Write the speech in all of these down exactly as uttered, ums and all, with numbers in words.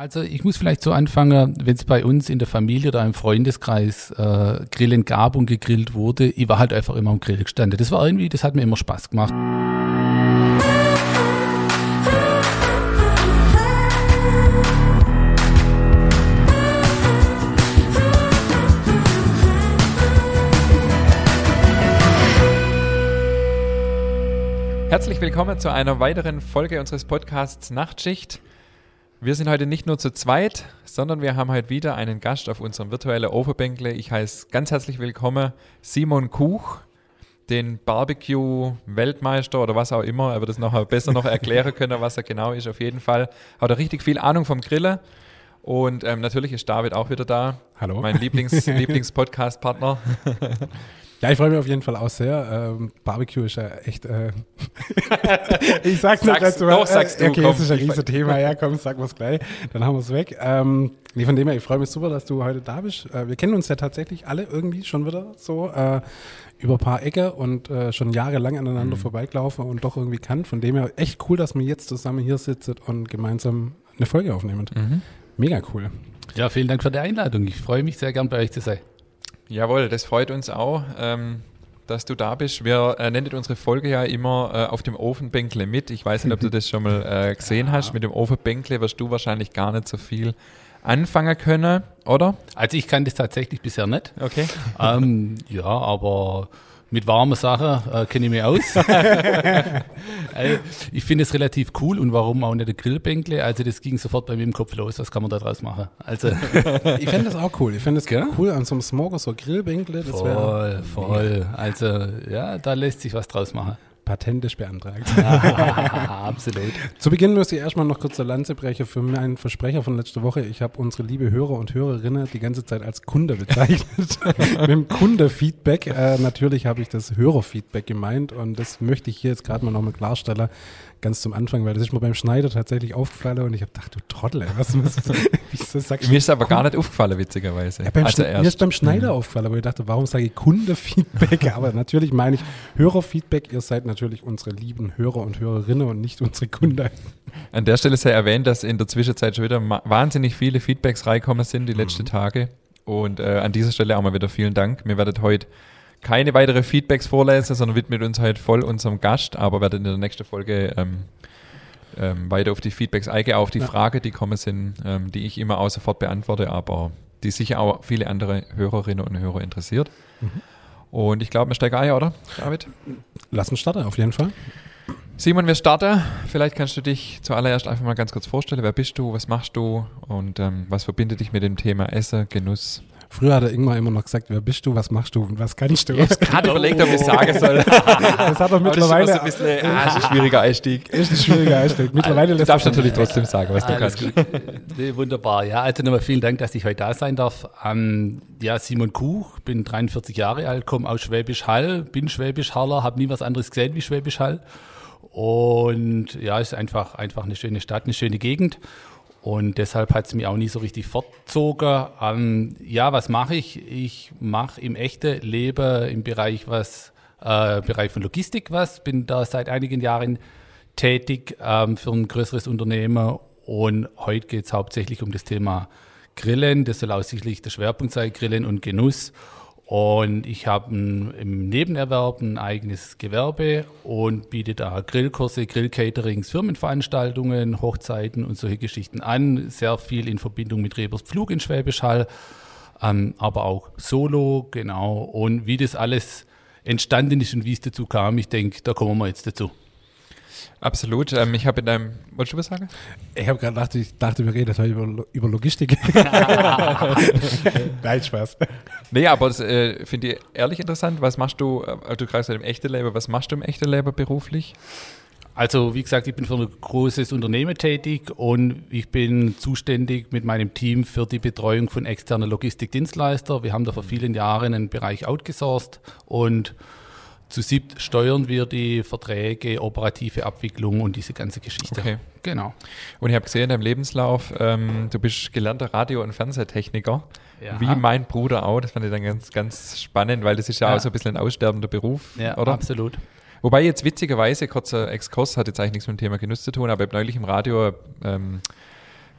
Also ich muss vielleicht so anfangen, wenn es bei uns in der Familie oder im Freundeskreis äh, Grillen gab und gegrillt wurde, ich war halt einfach immer am Grill gestanden. Das war irgendwie, das hat mir immer Spaß gemacht. Herzlich willkommen zu einer weiteren Folge unseres Podcasts Nachtschicht. Wir sind heute nicht nur zu zweit, sondern wir haben heute wieder einen Gast auf unserem virtuellen Overbänkle. Ich heiße ganz herzlich willkommen Simon Kuch, den Barbecue-Weltmeister oder was auch immer. Er wird es nachher besser noch erklären können, was er genau ist. Auf jeden Fall hat er richtig viel Ahnung vom Grillen. Und ähm, natürlich ist David auch wieder da. Hallo. Mein Lieblings- Lieblings-Podcast-Partner. Ja, ich freue mich auf jeden Fall auch sehr. Ähm, Barbecue ist ja echt, äh, ich sag's nur dazu. Noch sagst äh, okay, du, komm, das ist ein riesen Thema, ja komm, sag was gleich, dann haben wir es weg. Ähm, nee, von dem her, ich freue mich super, dass du heute da bist. Äh, wir kennen uns ja tatsächlich alle irgendwie schon wieder so äh, über ein paar Ecken und äh, schon jahrelang aneinander mhm. vorbeigelaufen und doch irgendwie kann. Von dem her, echt cool, dass wir jetzt zusammen hier sitzen und gemeinsam eine Folge aufnehmen. Mhm. Mega cool. Ja, vielen Dank für die Einladung. Ich freue mich sehr gern, bei euch zu sein. Jawohl, das freut uns auch, ähm, dass du da bist. Wir äh, nennen unsere Folge ja immer äh, auf dem Ofenbänkle mit. Ich weiß nicht, ob du das schon mal äh, gesehen ja. hast. Mit dem Ofenbänkle wirst du wahrscheinlich gar nicht so viel anfangen können, oder? Also ich kann das tatsächlich bisher nicht. Okay. Ähm, ja, aber mit warmen Sachen äh, kenne ich mich aus. äh, ich finde es relativ cool und warum auch nicht der Grillbänkle? Also das ging sofort bei mir im Kopf los. Was kann man da draus machen? Also ich finde das auch cool. Ich finde das ja? cool an so einem Smoker, so Grillbänkle. Das voll, voll. Ja. Also ja, da lässt sich was draus machen. Patentisch beantragt. Ah, absolut. Zu Beginn müsste ich erstmal noch kurz eine Lanze brechen für meinen Versprecher von letzter Woche. Ich habe unsere liebe Hörer und Hörerinnen die ganze Zeit als Kunde bezeichnet. Mit dem Kunde-Feedback. Äh, natürlich habe ich das Hörerfeedback gemeint und das möchte ich hier jetzt gerade mal nochmal klarstellen, ganz zum Anfang, weil das ist mir beim Schneider tatsächlich aufgefallen und ich habe gedacht, du Trottel, was musst du, wieso sagst du? Mir ist aber gar nicht aufgefallen, witzigerweise. Ja, beim also Schne- erst. Mir ist beim Schneider mhm. aufgefallen, weil ich dachte, warum sage ich Kunde-Feedback? Aber natürlich meine ich Hörerfeedback, ihr seid natürlich unsere lieben Hörer und Hörerinnen und nicht unsere Kunden. An der Stelle sei erwähnt, dass in der Zwischenzeit schon wieder ma- wahnsinnig viele Feedbacks reinkommen sind die mhm. letzten Tage und äh, an dieser Stelle auch mal wieder vielen Dank. Mir werdet heute keine weitere Feedbacks vorlesen, sondern widmet uns halt voll unserem Gast, aber werden in der nächsten Folge ähm, ähm, weiter auf die Feedbacks eingehen, auf die ja. Frage, die kommen sind, ähm, die ich immer auch sofort beantworte, aber die sicher auch viele andere Hörerinnen und Hörer interessiert. Mhm. Und ich glaube, wir steigen ein, oder, David? Lass uns starten, auf jeden Fall. Simon, wir starten. Vielleicht kannst du dich zuallererst einfach mal ganz kurz vorstellen. Wer bist du, was machst du und ähm, was verbindet dich mit dem Thema Essen, Genuss? Früher hat der Ingmar immer noch gesagt, wer bist du, was machst du und was kannst du? Jetzt gerade überlegt, ob ich es sagen soll. Das hat er mittlerweile. Aber das ist immer so ein bisschen, ah, das ist ein schwieriger Einstieg. Ist ein schwieriger Einstieg. Mittlerweile also, du darfst natürlich trotzdem sagen, was du kannst. Nee, wunderbar. Ja, also nochmal vielen Dank, dass ich heute da sein darf. Ähm, ja, Simon Kuch, bin dreiundvierzig Jahre alt, komme aus Schwäbisch Hall, bin Schwäbisch Haller, habe nie was anderes gesehen wie Schwäbisch Hall. Und ja, ist einfach, einfach eine schöne Stadt, eine schöne Gegend. Und deshalb hat es mich auch nie so richtig fortgezogen. Ähm, ja, was mache ich? Ich mache im echten Leben im Bereich was, äh, Bereich von Logistik was. Bin da seit einigen Jahren tätig ähm, für ein größeres Unternehmen. Und heute geht es hauptsächlich um das Thema Grillen. Das soll aussichtlich der Schwerpunkt sein, Grillen und Genuss. Und ich habe im Nebenerwerb ein eigenes Gewerbe und biete da Grillkurse, Grillcaterings, Firmenveranstaltungen, Hochzeiten und solche Geschichten an. Sehr viel in Verbindung mit Rebers Pflug in Schwäbisch Hall, ähm, aber auch solo, genau. Und wie das alles entstanden ist und wie es dazu kam, ich denke, da kommen wir jetzt dazu. Absolut. Ähm, ich habe in deinem, wolltest du was sagen? Ich habe gerade gedacht, ich dachte, wir reden heute über, über Logistik. Nein, Spaß. Nee, aber das äh, finde ich ehrlich interessant. Was machst du, äh, du greifst halt im echten Leben, was machst du im echten Leben beruflich? Also wie gesagt, ich bin für ein großes Unternehmen tätig und ich bin zuständig mit meinem Team für die Betreuung von externen Logistikdienstleistern. Wir haben da vor vielen Jahren einen Bereich outgesourced und zu siebt steuern wir die Verträge, operative Abwicklung und diese ganze Geschichte. Okay. Genau. Und ich habe gesehen in deinem Lebenslauf, ähm, du bist gelernter Radio- und Fernsehtechniker, ja. wie mein Bruder auch. Das fand ich dann ganz, ganz spannend, weil das ist ja, ja. auch so ein bisschen ein aussterbender Beruf, ja, oder? Absolut. Wobei jetzt witzigerweise, kurzer Exkurs, hat jetzt eigentlich nichts mit dem Thema Genuss zu tun, aber ich habe neulich im Radio ähm,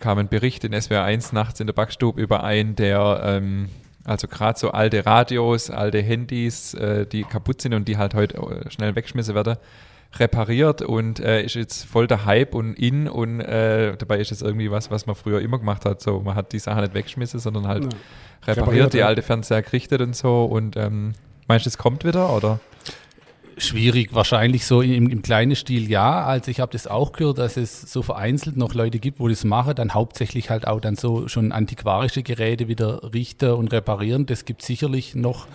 kam ein Bericht in S W R eins nachts in der Backstube über einen, der ähm, also gerade so alte Radios, alte Handys, äh, die kaputt sind und die halt heute schnell weggeschmissen werden, repariert und äh, ist jetzt voll der Hype und in und äh, dabei ist das irgendwie was, was man früher immer gemacht hat. So, man hat die Sachen nicht weggeschmissen, sondern halt ja. repariert, repariert, die alte Fernseher gerichtet und so. Und ähm, meinst du, es kommt wieder, oder? Schwierig, wahrscheinlich so im, im kleinen Stil ja. Also ich habe das auch gehört, dass es so vereinzelt noch Leute gibt, wo das machen, dann hauptsächlich halt auch dann so schon antiquarische Geräte wieder richten und reparieren. Das gibt es sicherlich noch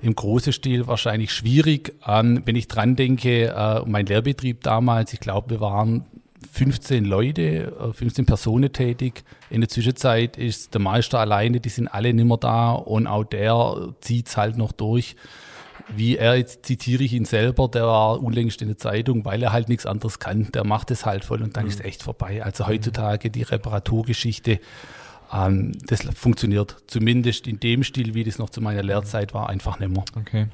im großen Stil, wahrscheinlich schwierig. Ähm, wenn ich dran denke, äh, mein Lehrbetrieb damals, ich glaube, wir waren fünfzehn Leute, äh, fünfzehn Personen tätig. In der Zwischenzeit ist der Meister alleine, die sind alle nicht mehr da und auch der zieht es halt noch durch. Wie er, jetzt zitiere ich ihn selber, der war unlängst in der Zeitung, weil er halt nichts anderes kann. Der macht es halt voll und dann mhm. ist es echt vorbei. Also heutzutage die Reparaturgeschichte, ähm, das funktioniert zumindest in dem Stil, wie das noch zu meiner Lehrzeit war, einfach nicht mehr. Okay.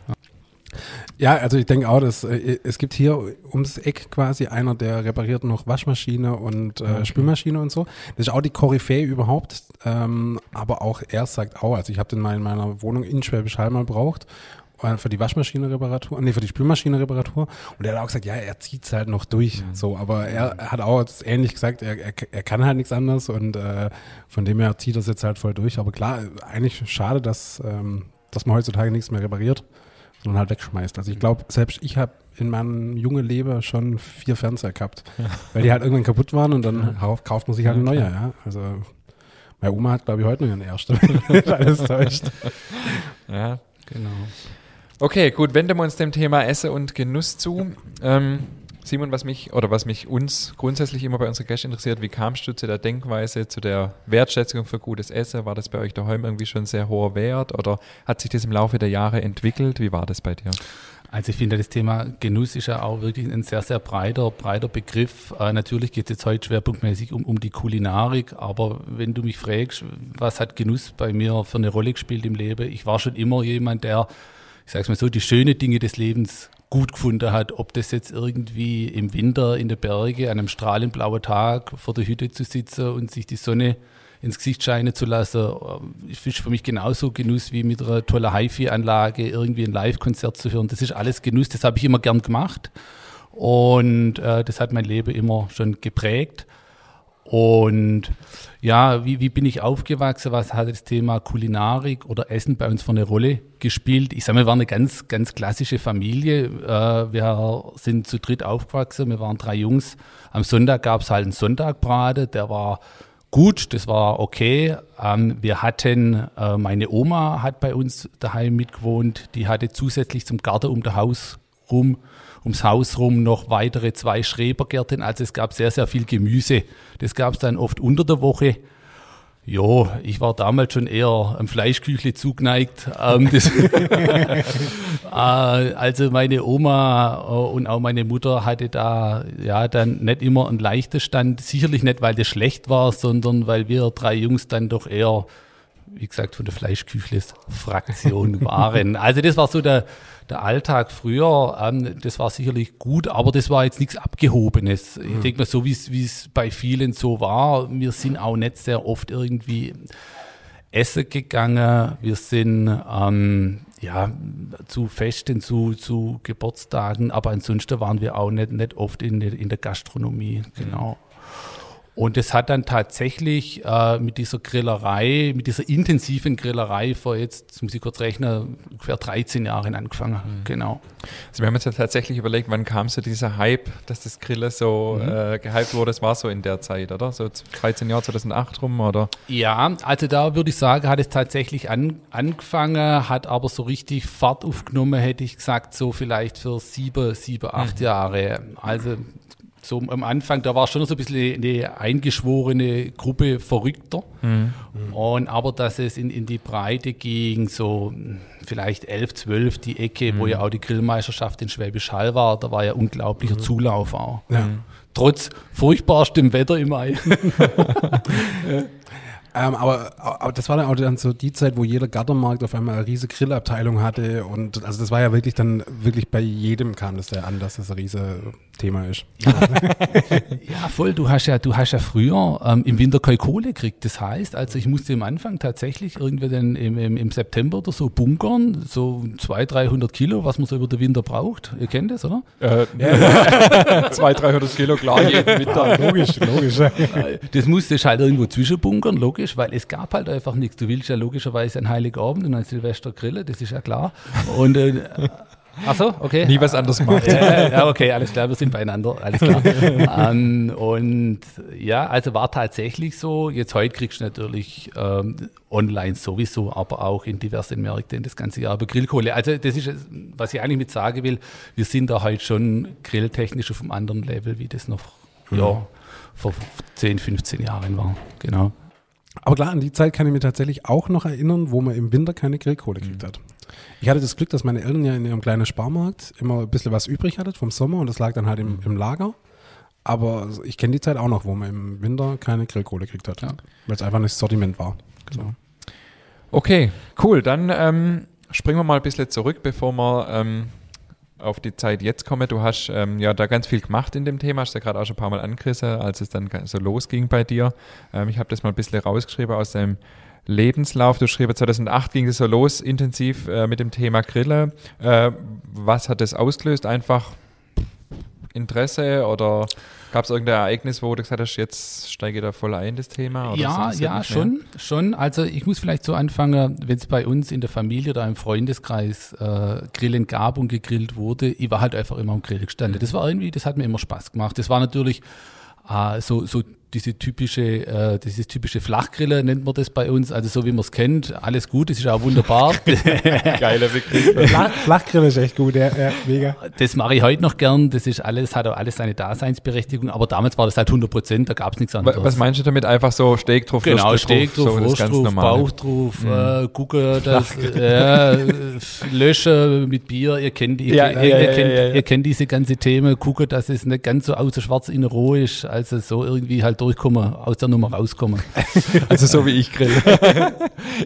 Ja, also ich denke auch, dass äh, es gibt hier ums Eck quasi einer, der repariert noch Waschmaschine und äh, okay. Spülmaschine und so. Das ist auch die Koryphäe überhaupt, ähm, aber auch er sagt auch, also ich habe den mal in meiner Wohnung in Schwäbisch Hall mal gebraucht, für die Waschmaschine Reparatur, nee, für die Spülmaschine Reparatur. Und er hat auch gesagt, ja, er zieht es halt noch durch. Mhm. So, aber er hat auch ähnlich gesagt, er, er, er kann halt nichts anderes und äh, von dem her zieht das jetzt halt voll durch. Aber klar, eigentlich schade, dass, ähm, dass man heutzutage nichts mehr repariert, sondern halt wegschmeißt. Also ich glaube, selbst ich habe in meinem jungen Leben schon vier Fernseher gehabt, ja. weil die halt irgendwann kaputt waren und dann ja. kauft man sich halt ja, einen neuen. Ja? Also meine Oma hat, glaube ich, heute noch ihren ersten. Alles täuscht. Ja, genau. Okay, gut, wenden wir uns dem Thema Essen und Genuss zu. Ähm, Simon, was mich oder was mich uns grundsätzlich immer bei unseren Gästen interessiert, wie kamst du zu der Denkweise, zu der Wertschätzung für gutes Essen? War das bei euch daheim irgendwie schon sehr hoher Wert oder hat sich das im Laufe der Jahre entwickelt? Wie war das bei dir? Also ich finde, das Thema Genuss ist ja auch wirklich ein sehr, sehr breiter, breiter Begriff. Äh, natürlich geht es jetzt heute schwerpunktmäßig um, um die Kulinarik, aber wenn du mich fragst, was hat Genuss bei mir für eine Rolle gespielt im Leben? Ich war schon immer jemand, der, ich sag's mal so, die schönen Dinge des Lebens gut gefunden hat, ob das jetzt irgendwie im Winter in den Bergen an einem strahlend blauen Tag vor der Hütte zu sitzen und sich die Sonne ins Gesicht scheinen zu lassen, ist für mich genauso Genuss wie mit einer tollen Hi-Fi-Anlage irgendwie ein Live-Konzert zu hören. Das ist alles Genuss, das habe ich immer gern gemacht und äh, das hat mein Leben immer schon geprägt. Und ja, wie, wie bin ich aufgewachsen? Was hat das Thema Kulinarik oder Essen bei uns für eine Rolle gespielt? Ich sage mal, wir waren eine ganz, ganz klassische Familie. Äh, wir sind zu dritt aufgewachsen. Wir waren drei Jungs. Am Sonntag gab es halt einen Sonntagbraten. Der war gut, das war okay. Ähm, wir hatten, äh, meine Oma hat bei uns daheim mitgewohnt. Die hatte zusätzlich zum Garten um das Haus rum ums Haus rum noch weitere zwei Schrebergärten. Also es gab sehr, sehr viel Gemüse. Das gab es dann oft unter der Woche. Jo, ich war damals schon eher am Fleischküchle zugeneigt. Ähm, also meine Oma und auch meine Mutter hatte da ja dann nicht immer einen leichten Stand. Sicherlich nicht, weil das schlecht war, sondern weil wir drei Jungs dann doch eher, wie gesagt, von der Fleischküchles-Fraktion waren. Also das war so der Der Alltag früher, ähm, das war sicherlich gut, aber das war jetzt nichts Abgehobenes. Ich denke mal, so wie es bei vielen so war, wir sind auch nicht sehr oft irgendwie essen gegangen. Wir sind ähm, ja zu Festen, zu, zu Geburtstagen, aber ansonsten waren wir auch nicht, nicht oft in, in der Gastronomie, genau. Und das hat dann tatsächlich äh, mit dieser Grillerei, mit dieser intensiven Grillerei vor jetzt, das muss ich kurz rechnen, ungefähr dreizehn Jahren angefangen. Mhm. Genau. Also wir haben uns ja tatsächlich überlegt, wann kam so dieser Hype, dass das Grillen so mhm. äh, gehypt wurde. Das war so in der Zeit, oder? So dreizehn Jahre, zweitausendacht rum, oder? Ja, also da würde ich sagen, hat es tatsächlich an, angefangen, hat aber so richtig Fahrt aufgenommen, hätte ich gesagt, so vielleicht für sieben, sieben, acht mhm. Jahre. Also so am Anfang, da war schon so ein bisschen eine eingeschworene Gruppe Verrückter. Mhm. Und aber dass es in, in die Breite ging, so vielleicht elf, zwölf die Ecke, mhm. wo ja auch die Grillmeisterschaft in Schwäbisch Hall war, da war ja unglaublicher mhm. Zulauf auch. Ja. Trotz furchtbarstem Wetter im Mai. Ähm, aber, aber das war dann auch dann so die Zeit, wo jeder Gartenmarkt auf einmal eine riese Grillabteilung hatte und also das war ja wirklich dann, wirklich bei jedem kam das ja an, dass das ein riese Thema ist. Ja, ja voll, du hast ja, du hast ja früher ähm, im Winter keine Kohle gekriegt, das heißt, also ich musste am Anfang tatsächlich irgendwie dann im, im, im September oder so bunkern, so zweihundert, dreihundert Kilo, was man so über den Winter braucht, ihr kennt das, oder? Äh, zweihundert, dreihundert Kilo, klar, jeden Winter, logisch, logisch. Das musste ich halt irgendwo zwischenbunkern, logisch. Weil es gab halt einfach nichts. Du willst ja logischerweise an Heiligabend und an Silvester grillen, das ist ja klar. Und äh, ach so, okay. Nie was anderes gemacht. Ja, ja, okay, alles klar, wir sind beieinander, alles klar. ähm, und ja, also war tatsächlich so, jetzt heute kriegst du natürlich ähm, online sowieso, aber auch in diversen Märkten das ganze Jahr über Grillkohle. Also das ist, was ich eigentlich mit sagen will, wir sind da halt schon grilltechnisch auf einem anderen Level, wie das noch mhm. ja, vor zehn, fünfzehn Jahren war, genau. Aber klar, an die Zeit kann ich mir tatsächlich auch noch erinnern, wo man im Winter keine Grillkohle gekriegt hat. Ich hatte das Glück, dass meine Eltern ja in ihrem kleinen Sparmarkt immer ein bisschen was übrig hatten vom Sommer und das lag dann halt im, im Lager. Aber ich kenne die Zeit auch noch, wo man im Winter keine Grillkohle gekriegt hat, ja. Weil es einfach ein Sortiment war. Genau. Okay, cool. Dann ähm, springen wir mal ein bisschen zurück, bevor wir ähm, auf die Zeit jetzt kommen. Du hast ähm, ja da ganz viel gemacht in dem Thema, hast ja gerade auch schon ein paar Mal angerissen, als es dann so losging bei dir. Ähm, ich habe das mal ein bisschen rausgeschrieben aus deinem Lebenslauf. Du schriebst, zweitausendacht ging es so los, intensiv äh, mit dem Thema Grille. Äh, was hat das ausgelöst? Einfach Interesse oder gab es irgendein Ereignis, wo du gesagt hast, jetzt steige ich da voll ein, das Thema? Oder ja, ja, schon, schon. Also ich muss vielleicht so anfangen, wenn es bei uns in der Familie oder im Freundeskreis äh, Grillen gab und gegrillt wurde, ich war halt einfach immer am Grill gestanden. Das war irgendwie, das hat mir immer Spaß gemacht. Das war natürlich äh, so, so diese typische, äh, dieses typische Flachgrille nennt man das bei uns, also so wie man es kennt, alles gut, das ist auch wunderbar. Geiler Begriff. Flach, Flachgrille ist echt gut, ja, ja, mega. Das mache ich heute noch gern, das ist alles, hat auch alles seine Daseinsberechtigung, aber damals war das halt hundert Prozent, da gab es nichts anderes. Was meinst du damit, einfach so Steak drauf, genau, Wurst Steak drauf, so Wurst drauf, Bauch drauf, mhm. äh, gucken, das, äh, löschen mit Bier, ihr kennt, ihr, ja, ihr, ja, ihr, ja, kennt, ja, ja. ihr kennt diese ganze Themen, gucken, dass es nicht ganz so außer schwarz in roh ist, also so irgendwie halt durchkommen, aus der Nummer rauskommen. Also so wie ich grill.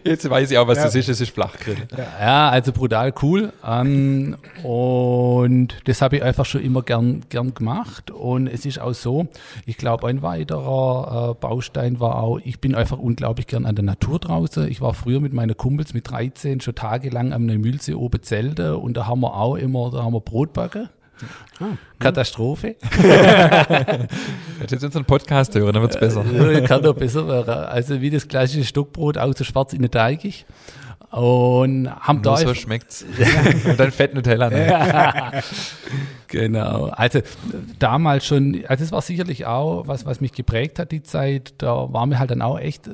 Jetzt weiß ich auch, was ja. das ist, es ist Flachgrill. Ja, also brutal cool. Ähm, und das habe ich einfach schon immer gern, gern gemacht. Und es ist auch so, ich glaube, ein weiterer äh, Baustein war auch, ich bin einfach unglaublich gern an der Natur draußen. Ich war früher mit meinen Kumpels mit dreizehn schon tagelang am Neumühlsee oben zelten und da haben wir auch immer, da haben wir Brot backen. Ah, Katastrophe. Jetzt unseren Podcast hören, dann wird es besser. Kann doch besser werden. Also wie das klassische Stockbrot, auch so schwarz in den Teigig. Und haben da so schmeckt's. Und dann fett Nutella. Ne? Genau. Also damals schon, also das war sicherlich auch was, was mich geprägt hat, die Zeit. Da waren wir halt dann auch echt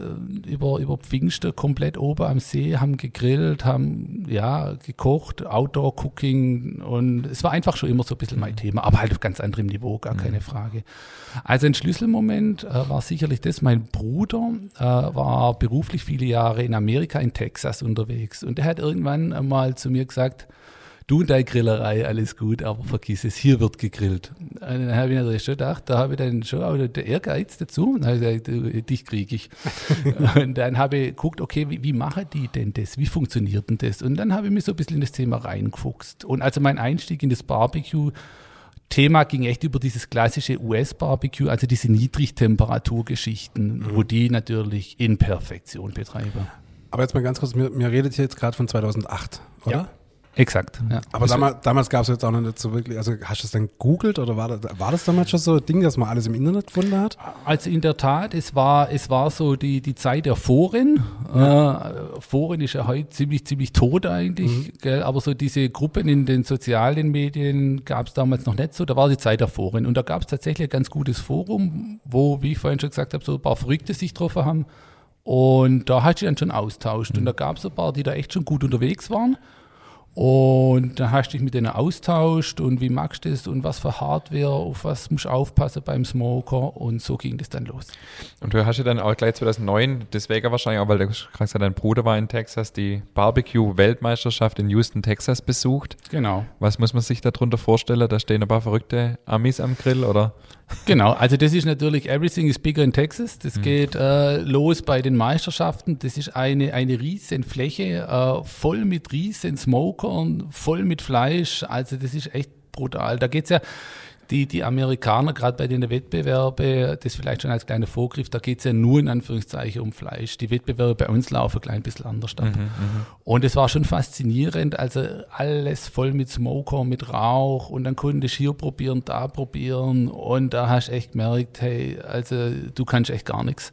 über, über Pfingsten komplett oben am See, haben gegrillt, haben ja gekocht, Outdoor-Cooking und es war einfach schon immer so ein bisschen mein Thema, aber halt auf ganz anderem Niveau, gar keine Frage. Also ein Schlüsselmoment äh, war sicherlich das, mein Bruder äh, war beruflich viele Jahre in Amerika, in Texas unterwegs und der hat irgendwann mal zu mir gesagt, du und deine Grillerei, alles gut, aber vergiss es, hier wird gegrillt. Und dann habe ich natürlich schon gedacht, da habe ich dann schon auch den Ehrgeiz dazu. Und dann habe ich gesagt, dich kriege ich. Und dann habe ich geguckt, okay, wie, wie machen die denn das? Wie funktioniert denn das? Und dann habe ich mich so ein bisschen in das Thema reingefuchst. Und also mein Einstieg in das Barbecue Thema ging echt über dieses klassische U S-Barbecue, also diese Niedrigtemperaturgeschichten, mhm. wo die natürlich in Perfektion betreiben. Aber jetzt mal ganz kurz, mir, mir redet hier jetzt gerade von zweitausendacht, oder? Ja. Exakt. Ja. Aber damals, damals gab es jetzt auch noch nicht so wirklich, also hast du das dann gegoogelt oder war das, war das damals schon so ein Ding, dass man alles im Internet gefunden hat? Also in der Tat, es war, es war so die, die Zeit der Foren. Ja. Äh, Foren ist ja heute ziemlich, ziemlich tot eigentlich, mhm. gell? Aber so diese Gruppen in den sozialen Medien gab es damals noch nicht so, da war die Zeit der Foren. Und da gab es tatsächlich ein ganz gutes Forum, wo, wie ich vorhin schon gesagt habe, so ein paar Verrückte sich getroffen haben. Und da hat sich dann schon austauscht. Mhm. Und da gab es ein paar, die da echt schon gut unterwegs waren. Und dann hast du dich mit denen austauscht und wie magst du es und was für Hardware, auf was musst du aufpassen beim Smoker, und so ging das dann los. Und du hast ja dann auch gleich zweitausendneun, deswegen wahrscheinlich auch, weil du hast ja, dein Bruder war in Texas, die Barbecue-Weltmeisterschaft in Houston, Texas besucht. Genau. Was muss man sich darunter vorstellen? Da stehen ein paar verrückte Amis am Grill, oder? Genau, also das ist natürlich Everything is bigger in Texas. Das mhm. geht äh, los bei den Meisterschaften. Das ist eine, eine riesen Fläche, äh, voll mit riesen Smokern, voll mit Fleisch. Also das ist echt brutal. Da geht's ja, die, die Amerikaner, gerade bei den Wettbewerben, das vielleicht schon als kleiner Vorgriff, da geht's ja nur in Anführungszeichen um Fleisch. Die Wettbewerbe bei uns laufen ein klein bisschen anders ab. Mhm, und es war schon faszinierend, also alles voll mit Smoker, mit Rauch, und dann konntest du hier probieren, da probieren, und da hast du echt gemerkt, hey, also du kannst echt gar nichts.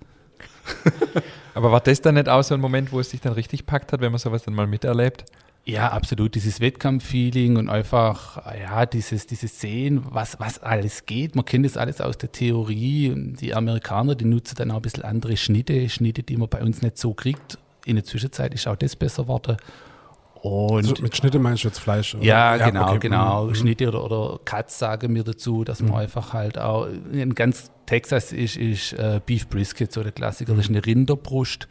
Aber war das dann nicht auch so ein Moment, wo es dich dann richtig packt hat, wenn man sowas dann mal miterlebt? Ja, absolut. Dieses Wettkampf-Feeling und einfach, ja, dieses, dieses Sehen, was, was alles geht. Man kennt das alles aus der Theorie. Und die Amerikaner, die nutzen dann auch ein bisschen andere Schnitte, Schnitte, die man bei uns nicht so kriegt. In der Zwischenzeit ist auch das besser geworden. Und also mit Schnitte meinst du jetzt Fleisch? Oder? Ja, ja, genau, okay. genau. Mhm. Schnitte oder, oder Cuts sagen wir dazu, dass man mhm. einfach halt auch, in ganz Texas ist, ist äh, Beef Brisket so der Klassiker, mhm. das ist eine Rinderbrust.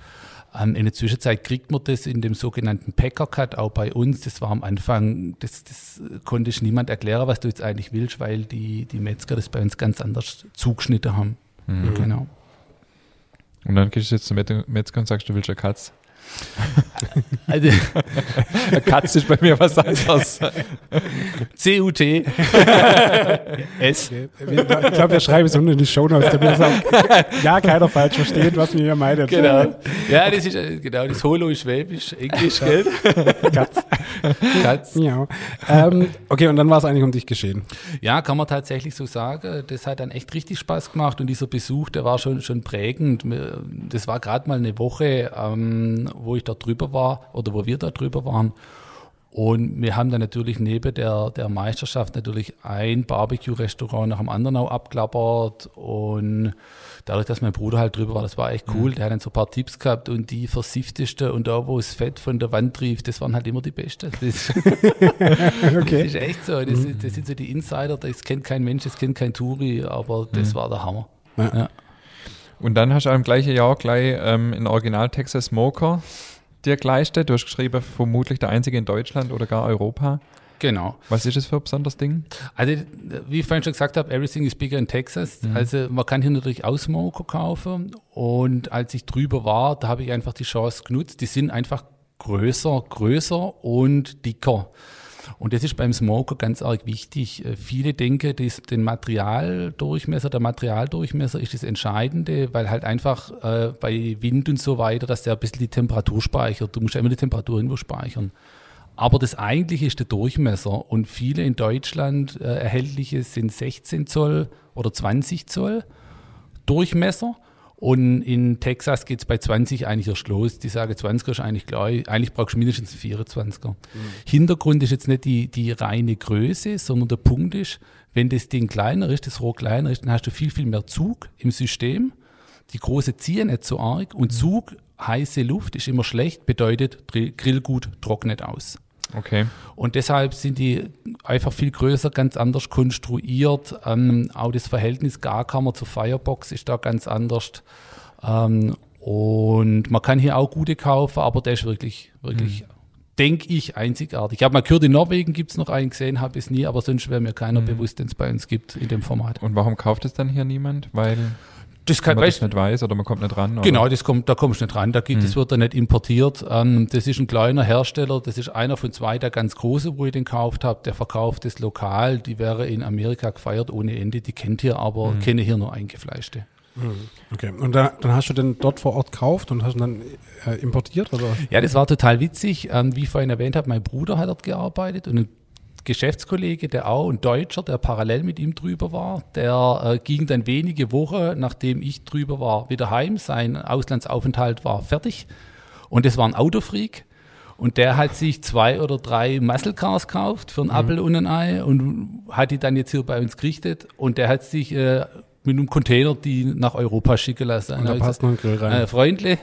In der Zwischenzeit kriegt man das in dem sogenannten Packer-Cut auch bei uns. Das war am Anfang, das, das konnte ich niemand erklären, was du jetzt eigentlich willst, weil die, die Metzger das bei uns ganz anders zugeschnitten haben. Mhm. Genau. Und dann gehst du jetzt zum Metzger und sagst, du willst eine Katz. Also, eine Katz ist bei mir was anderes. C U T S. Ich glaube, wir schreiben es unten in die Shownotes, damit auch, ja, keiner falsch versteht, was wir hier meinen. Genau. Ja, das ist, genau, das Holo ist Schwäbisch, Englisch, ja. Gell? Katz. Katz. Ja. Ähm, okay, und dann war es eigentlich um dich geschehen. Ja, kann man tatsächlich so sagen. Das hat dann echt richtig Spaß gemacht, und dieser Besuch, der war schon, schon prägend. Das war gerade mal eine Woche, ähm, wo ich da drüber war oder wo wir da drüber waren. Und wir haben dann natürlich neben der, der Meisterschaft natürlich ein Barbecue-Restaurant nach dem anderen auch abklappert. Und dadurch, dass mein Bruder halt drüber war, das war echt cool. Mhm. Der hat dann so ein paar Tipps gehabt, und die versiftesten und da, wo es Fett von der Wand trief, das waren halt immer die Besten. Das, okay. Das ist echt so. Das, mhm. das sind so die Insider, das kennt kein Mensch, das kennt kein Touri, aber das mhm. war der Hammer. Ja. Ja. Und dann hast du auch im gleichen Jahr gleich ähm, einen Original-Texas-Smoker dir geleistet. Du hast geschrieben, vermutlich der einzige in Deutschland oder gar Europa. Genau. Was ist das für ein besonderes Ding? Also, wie ich vorhin schon gesagt habe, everything is bigger in Texas. Mhm. Also, man kann hier natürlich auch Smoker kaufen. Und als ich drüber war, da habe ich einfach die Chance genutzt. Die sind einfach größer, größer und dicker. Und das ist beim Smoker ganz arg wichtig. Viele denken, das, den Materialdurchmesser, der Materialdurchmesser ist das Entscheidende, weil halt einfach äh, bei Wind und so weiter, dass der ein bisschen die Temperatur speichert. Du musst ja immer die Temperatur irgendwo speichern. Aber das eigentliche ist der Durchmesser. Und viele in Deutschland äh, erhältliche sind sechzehn Zoll oder zwanzig Zoll Durchmesser. Und in Texas geht es bei zwanzig eigentlich erst los. Die sagen, zwanziger ist eigentlich klar, eigentlich brauchst du mindestens vierundzwanziger. Mhm. Hintergrund ist jetzt nicht die, die reine Größe, sondern der Punkt ist, wenn das Ding kleiner ist, das Rohr kleiner ist, dann hast du viel, viel mehr Zug im System. Die große ziehen nicht so arg, und Zug, heiße Luft ist immer schlecht, bedeutet Grillgut trocknet aus. Okay. Und deshalb sind die einfach viel größer, ganz anders konstruiert. Ähm, auch das Verhältnis Garkammer zur Firebox ist da ganz anders. Ähm, und man kann hier auch gute kaufen, aber der ist wirklich, wirklich, mhm. denke ich, einzigartig. Ich habe mal gehört, in Norwegen gibt es noch einen, gesehen habe es nie, aber sonst wäre mir keiner mhm. bewusst, den es bei uns gibt in dem Format. Und warum kauft es dann hier niemand? Weil... Das kann, wenn man weiß, das nicht weiß oder man kommt nicht ran? Oder? Genau, das kommt, da kommst du nicht ran, da gibt, mhm. das wird da nicht importiert. Ähm, das ist ein kleiner Hersteller, das ist einer von zwei, der ganz große, wo ich den gekauft habe, der verkauft das lokal, die wäre in Amerika gefeiert ohne Ende, die kennt hier aber, mhm. kenne hier nur eingefleischte. Okay, und da, dann hast du den dort vor Ort gekauft und hast ihn dann äh, importiert? Oder? Ja, das war total witzig. Ähm, wie ich vorhin erwähnt habe, mein Bruder hat dort gearbeitet und ein Geschäftskollege, der auch ein Deutscher, der parallel mit ihm drüber war, der äh, ging dann wenige Wochen, nachdem ich drüber war, wieder heim. Sein Auslandsaufenthalt war fertig und es war ein Autofreak. Und der hat sich zwei oder drei Muscle Cars gekauft für einen mhm. Appel und ein Ei und hat die dann jetzt hier bei uns gerichtet. Und der hat sich äh, mit einem Container die nach Europa schicken lassen. Und da passt noch ein Grill rein. Äh, Freundle,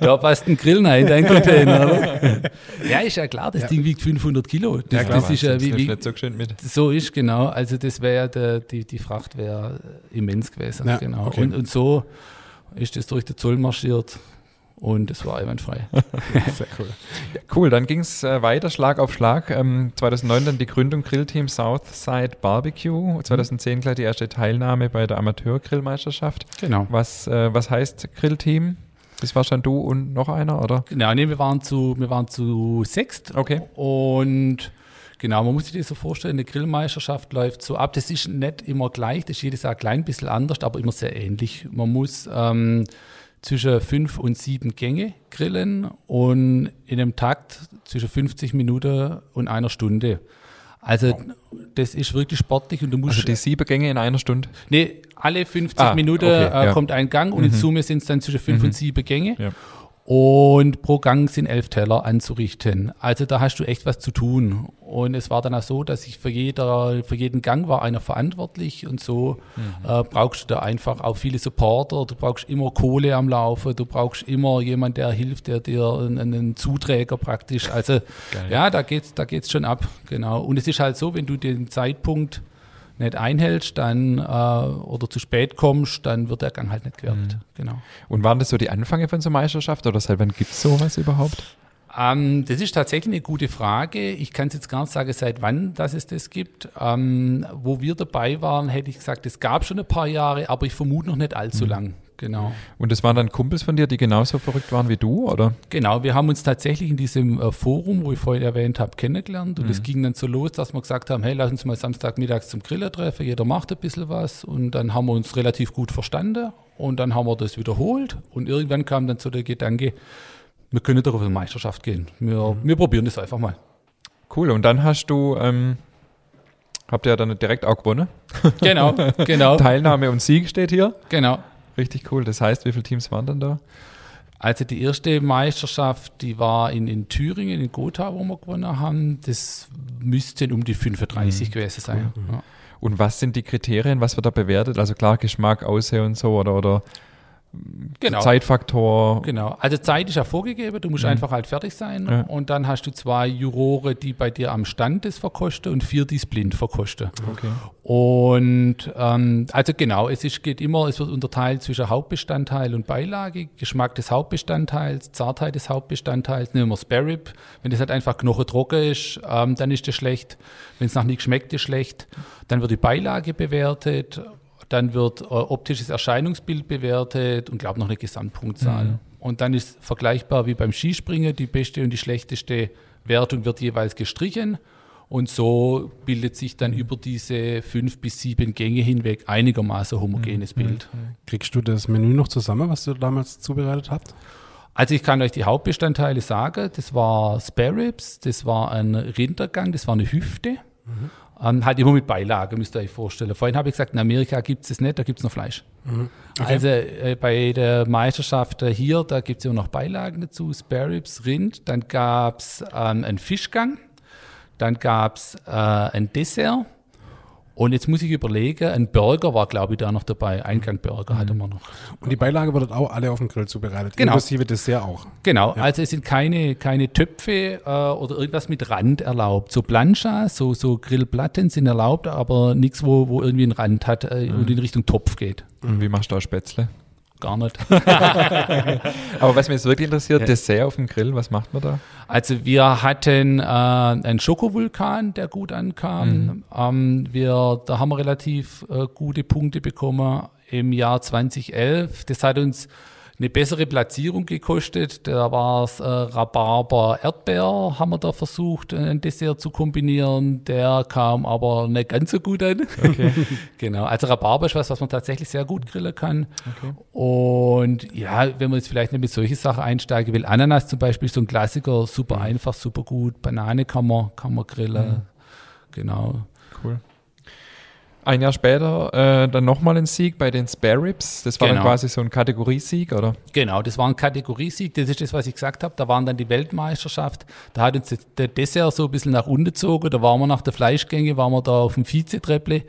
da passt ein Grill rein in deinen Container. Oder? Ja, ist ja klar, das ja. Ding wiegt fünfhundert Kilo. Das, ja, klar, das ist ja wie, wie so, mit. So ist, genau. Also das wäre ja, die, die Fracht wäre immens gewesen. Ja, genau. Okay. Und, und so ist das durch den Zoll marschiert. Und es war einwandfrei. Sehr cool. Ja, cool, dann ging es äh, weiter, Schlag auf Schlag. Ähm, zweitausendneun dann die Gründung Grillteam Southside Barbecue. zweitausendzehn gleich die erste Teilnahme bei der Amateurgrillmeisterschaft. Genau. Was, äh, was heißt Grillteam? Das war schon du und noch einer, oder? Genau, nee, wir waren zu, wir waren zu sechst. Okay. Und genau, man muss sich das so vorstellen, eine Grillmeisterschaft läuft so ab. Das ist nicht immer gleich, das ist jedes Jahr klein, ein bisschen anders, aber immer sehr ähnlich. Man muss... Ähm, zwischen fünf und sieben Gänge grillen und in einem Takt zwischen fünfzig Minuten und einer Stunde. Also das ist wirklich sportlich und du musst... Also die sieben Gänge in einer Stunde? Nee, alle fünfzig ah, Minuten okay, äh, ja. kommt ein Gang und mhm. in Summe sind es dann zwischen fünf mhm. und sieben Gänge. Ja. Und pro Gang sind elf Teller anzurichten. Also da hast du echt was zu tun. Und es war dann auch so, dass ich für, jeder, für jeden Gang war einer verantwortlich und so mhm. äh, brauchst du da einfach auch viele Supporter. Du brauchst immer Kohle am Laufen, du brauchst immer jemanden, der hilft, der dir einen, einen Zuträger praktisch. Also Geil. Ja, da geht's, da geht's schon ab, genau. Und es ist halt so, wenn du den Zeitpunkt nicht einhältst, dann äh, oder zu spät kommst, dann wird der Gang halt nicht gewertet. Mhm. Genau. Und waren das so die Anfänge von so einer Meisterschaft oder seit wann gibt es sowas überhaupt? Ähm, das ist tatsächlich eine gute Frage. Ich kann es jetzt gar nicht sagen, seit wann dass es das gibt. Ähm, wo wir dabei waren, hätte ich gesagt, es gab schon ein paar Jahre, aber ich vermute noch nicht allzu mhm. lang. Genau. Und das waren dann Kumpels von dir, die genauso verrückt waren wie du, oder? Genau, wir haben uns tatsächlich in diesem äh, Forum, wo ich vorhin erwähnt habe, kennengelernt und es mhm. ging dann so los, dass wir gesagt haben, hey, lass uns mal Samstagmittags zum Grillen treffen, jeder macht ein bisschen was und dann haben wir uns relativ gut verstanden und dann haben wir das wiederholt und irgendwann kam dann so der Gedanke, wir können doch auf eine Meisterschaft gehen, wir, mhm. wir probieren das einfach mal. Cool, und dann hast du... Ähm habt ihr ja dann direkt auch gewonnen. Genau, genau. Teilnahme und Sieg steht hier. Genau. Richtig cool. Das heißt, wie viele Teams waren denn da? Also die erste Meisterschaft, die war in, in Thüringen, in Gotha, wo wir gewonnen haben. Das müssten um die fünfunddreißig mhm. gewesen sein. Cool. Ja. Und was sind die Kriterien, was wird da bewertet? Also klar, Geschmack, Aussehen und so oder, oder genau. Zeitfaktor. Genau. Also Zeit ist ja vorgegeben, du musst mhm. einfach halt fertig sein. Ja. Und dann hast du zwei Jurore, die bei dir am Stand das verkosten und vier, die es blind verkosten. Okay. Und ähm, also genau, es ist, geht immer, es wird unterteilt zwischen Hauptbestandteil und Beilage, Geschmack des Hauptbestandteils, Zartheit des Hauptbestandteils, nehmen wir Sparerib. Wenn das halt einfach knochentrocken ist, ähm, dann ist das schlecht. Wenn es nach nichts schmeckt, ist schlecht. Dann wird die Beilage bewertet. Dann wird äh, optisches Erscheinungsbild bewertet und glaube noch eine Gesamtpunktzahl. Mhm. Und dann ist vergleichbar wie beim Skispringen, die beste und die schlechteste Wertung wird jeweils gestrichen. Und so bildet sich dann mhm. über diese fünf bis sieben Gänge hinweg einigermaßen homogenes mhm. Bild. Kriegst du das Menü noch zusammen, was du damals zubereitet habt? Also ich kann euch die Hauptbestandteile sagen. Das war Spareribs, das war ein Rindergang, das war eine Hüfte. Mhm. Um, halt immer mit Beilage, müsst ihr euch vorstellen. Vorhin habe ich gesagt, in Amerika gibt es das nicht, da gibt es noch Fleisch. Mhm. Okay. Also äh, bei der Meisterschaft hier, da gibt es immer noch Beilagen dazu, Spareribs, Rind, dann gab es ähm, einen Fischgang, dann gab es äh, ein Dessert und jetzt muss ich überlegen, ein Burger war glaube ich da noch dabei, Eingang-Burger mhm. hatten wir noch. Und die Beilage wurde auch alle auf dem Grill zubereitet, genau. Inklusive Dessert auch? Genau, ja. Also es sind keine, keine Töpfe äh, oder irgendwas mit Rand erlaubt. So Planchas, so, so Grillplatten sind erlaubt, aber nichts, wo, wo irgendwie einen Rand hat äh, mhm. und in Richtung Topf geht. Und wie machst du da Spätzle? Gar nicht. Aber was mich jetzt wirklich interessiert, ja. Dessert auf dem Grill, was macht man da? Also wir hatten äh, einen Schokovulkan, der gut ankam. Mhm. Ähm, wir, da haben wir relativ äh, gute Punkte bekommen im Jahr zweitausendelf. Das hat uns eine bessere Platzierung gekostet. Da war es äh, Rhabarber-Erdbeer, haben wir da versucht, ein Dessert zu kombinieren. Der kam aber nicht ganz so gut an. Okay. Genau, also Rhabarber ist was, was man tatsächlich sehr gut grillen kann. Okay. Und ja, wenn man jetzt vielleicht nicht mit solchen Sachen einsteigen will, Ananas zum Beispiel ist so ein Klassiker, super einfach, super gut. Banane kann man, kann man grillen. Mhm. Genau. Cool. ein Jahr später äh, dann nochmal ein Sieg bei den Spare Ribs. Das war genau. dann quasi so ein Kategoriesieg, oder? Genau, das war ein Kategoriesieg. Das ist das, was ich gesagt habe. Da waren dann die Weltmeisterschaft. Da hat uns der Dessert so ein bisschen nach unten gezogen. Da waren wir nach der Fleischgänge, waren wir da auf dem Vizetreppli. Okay.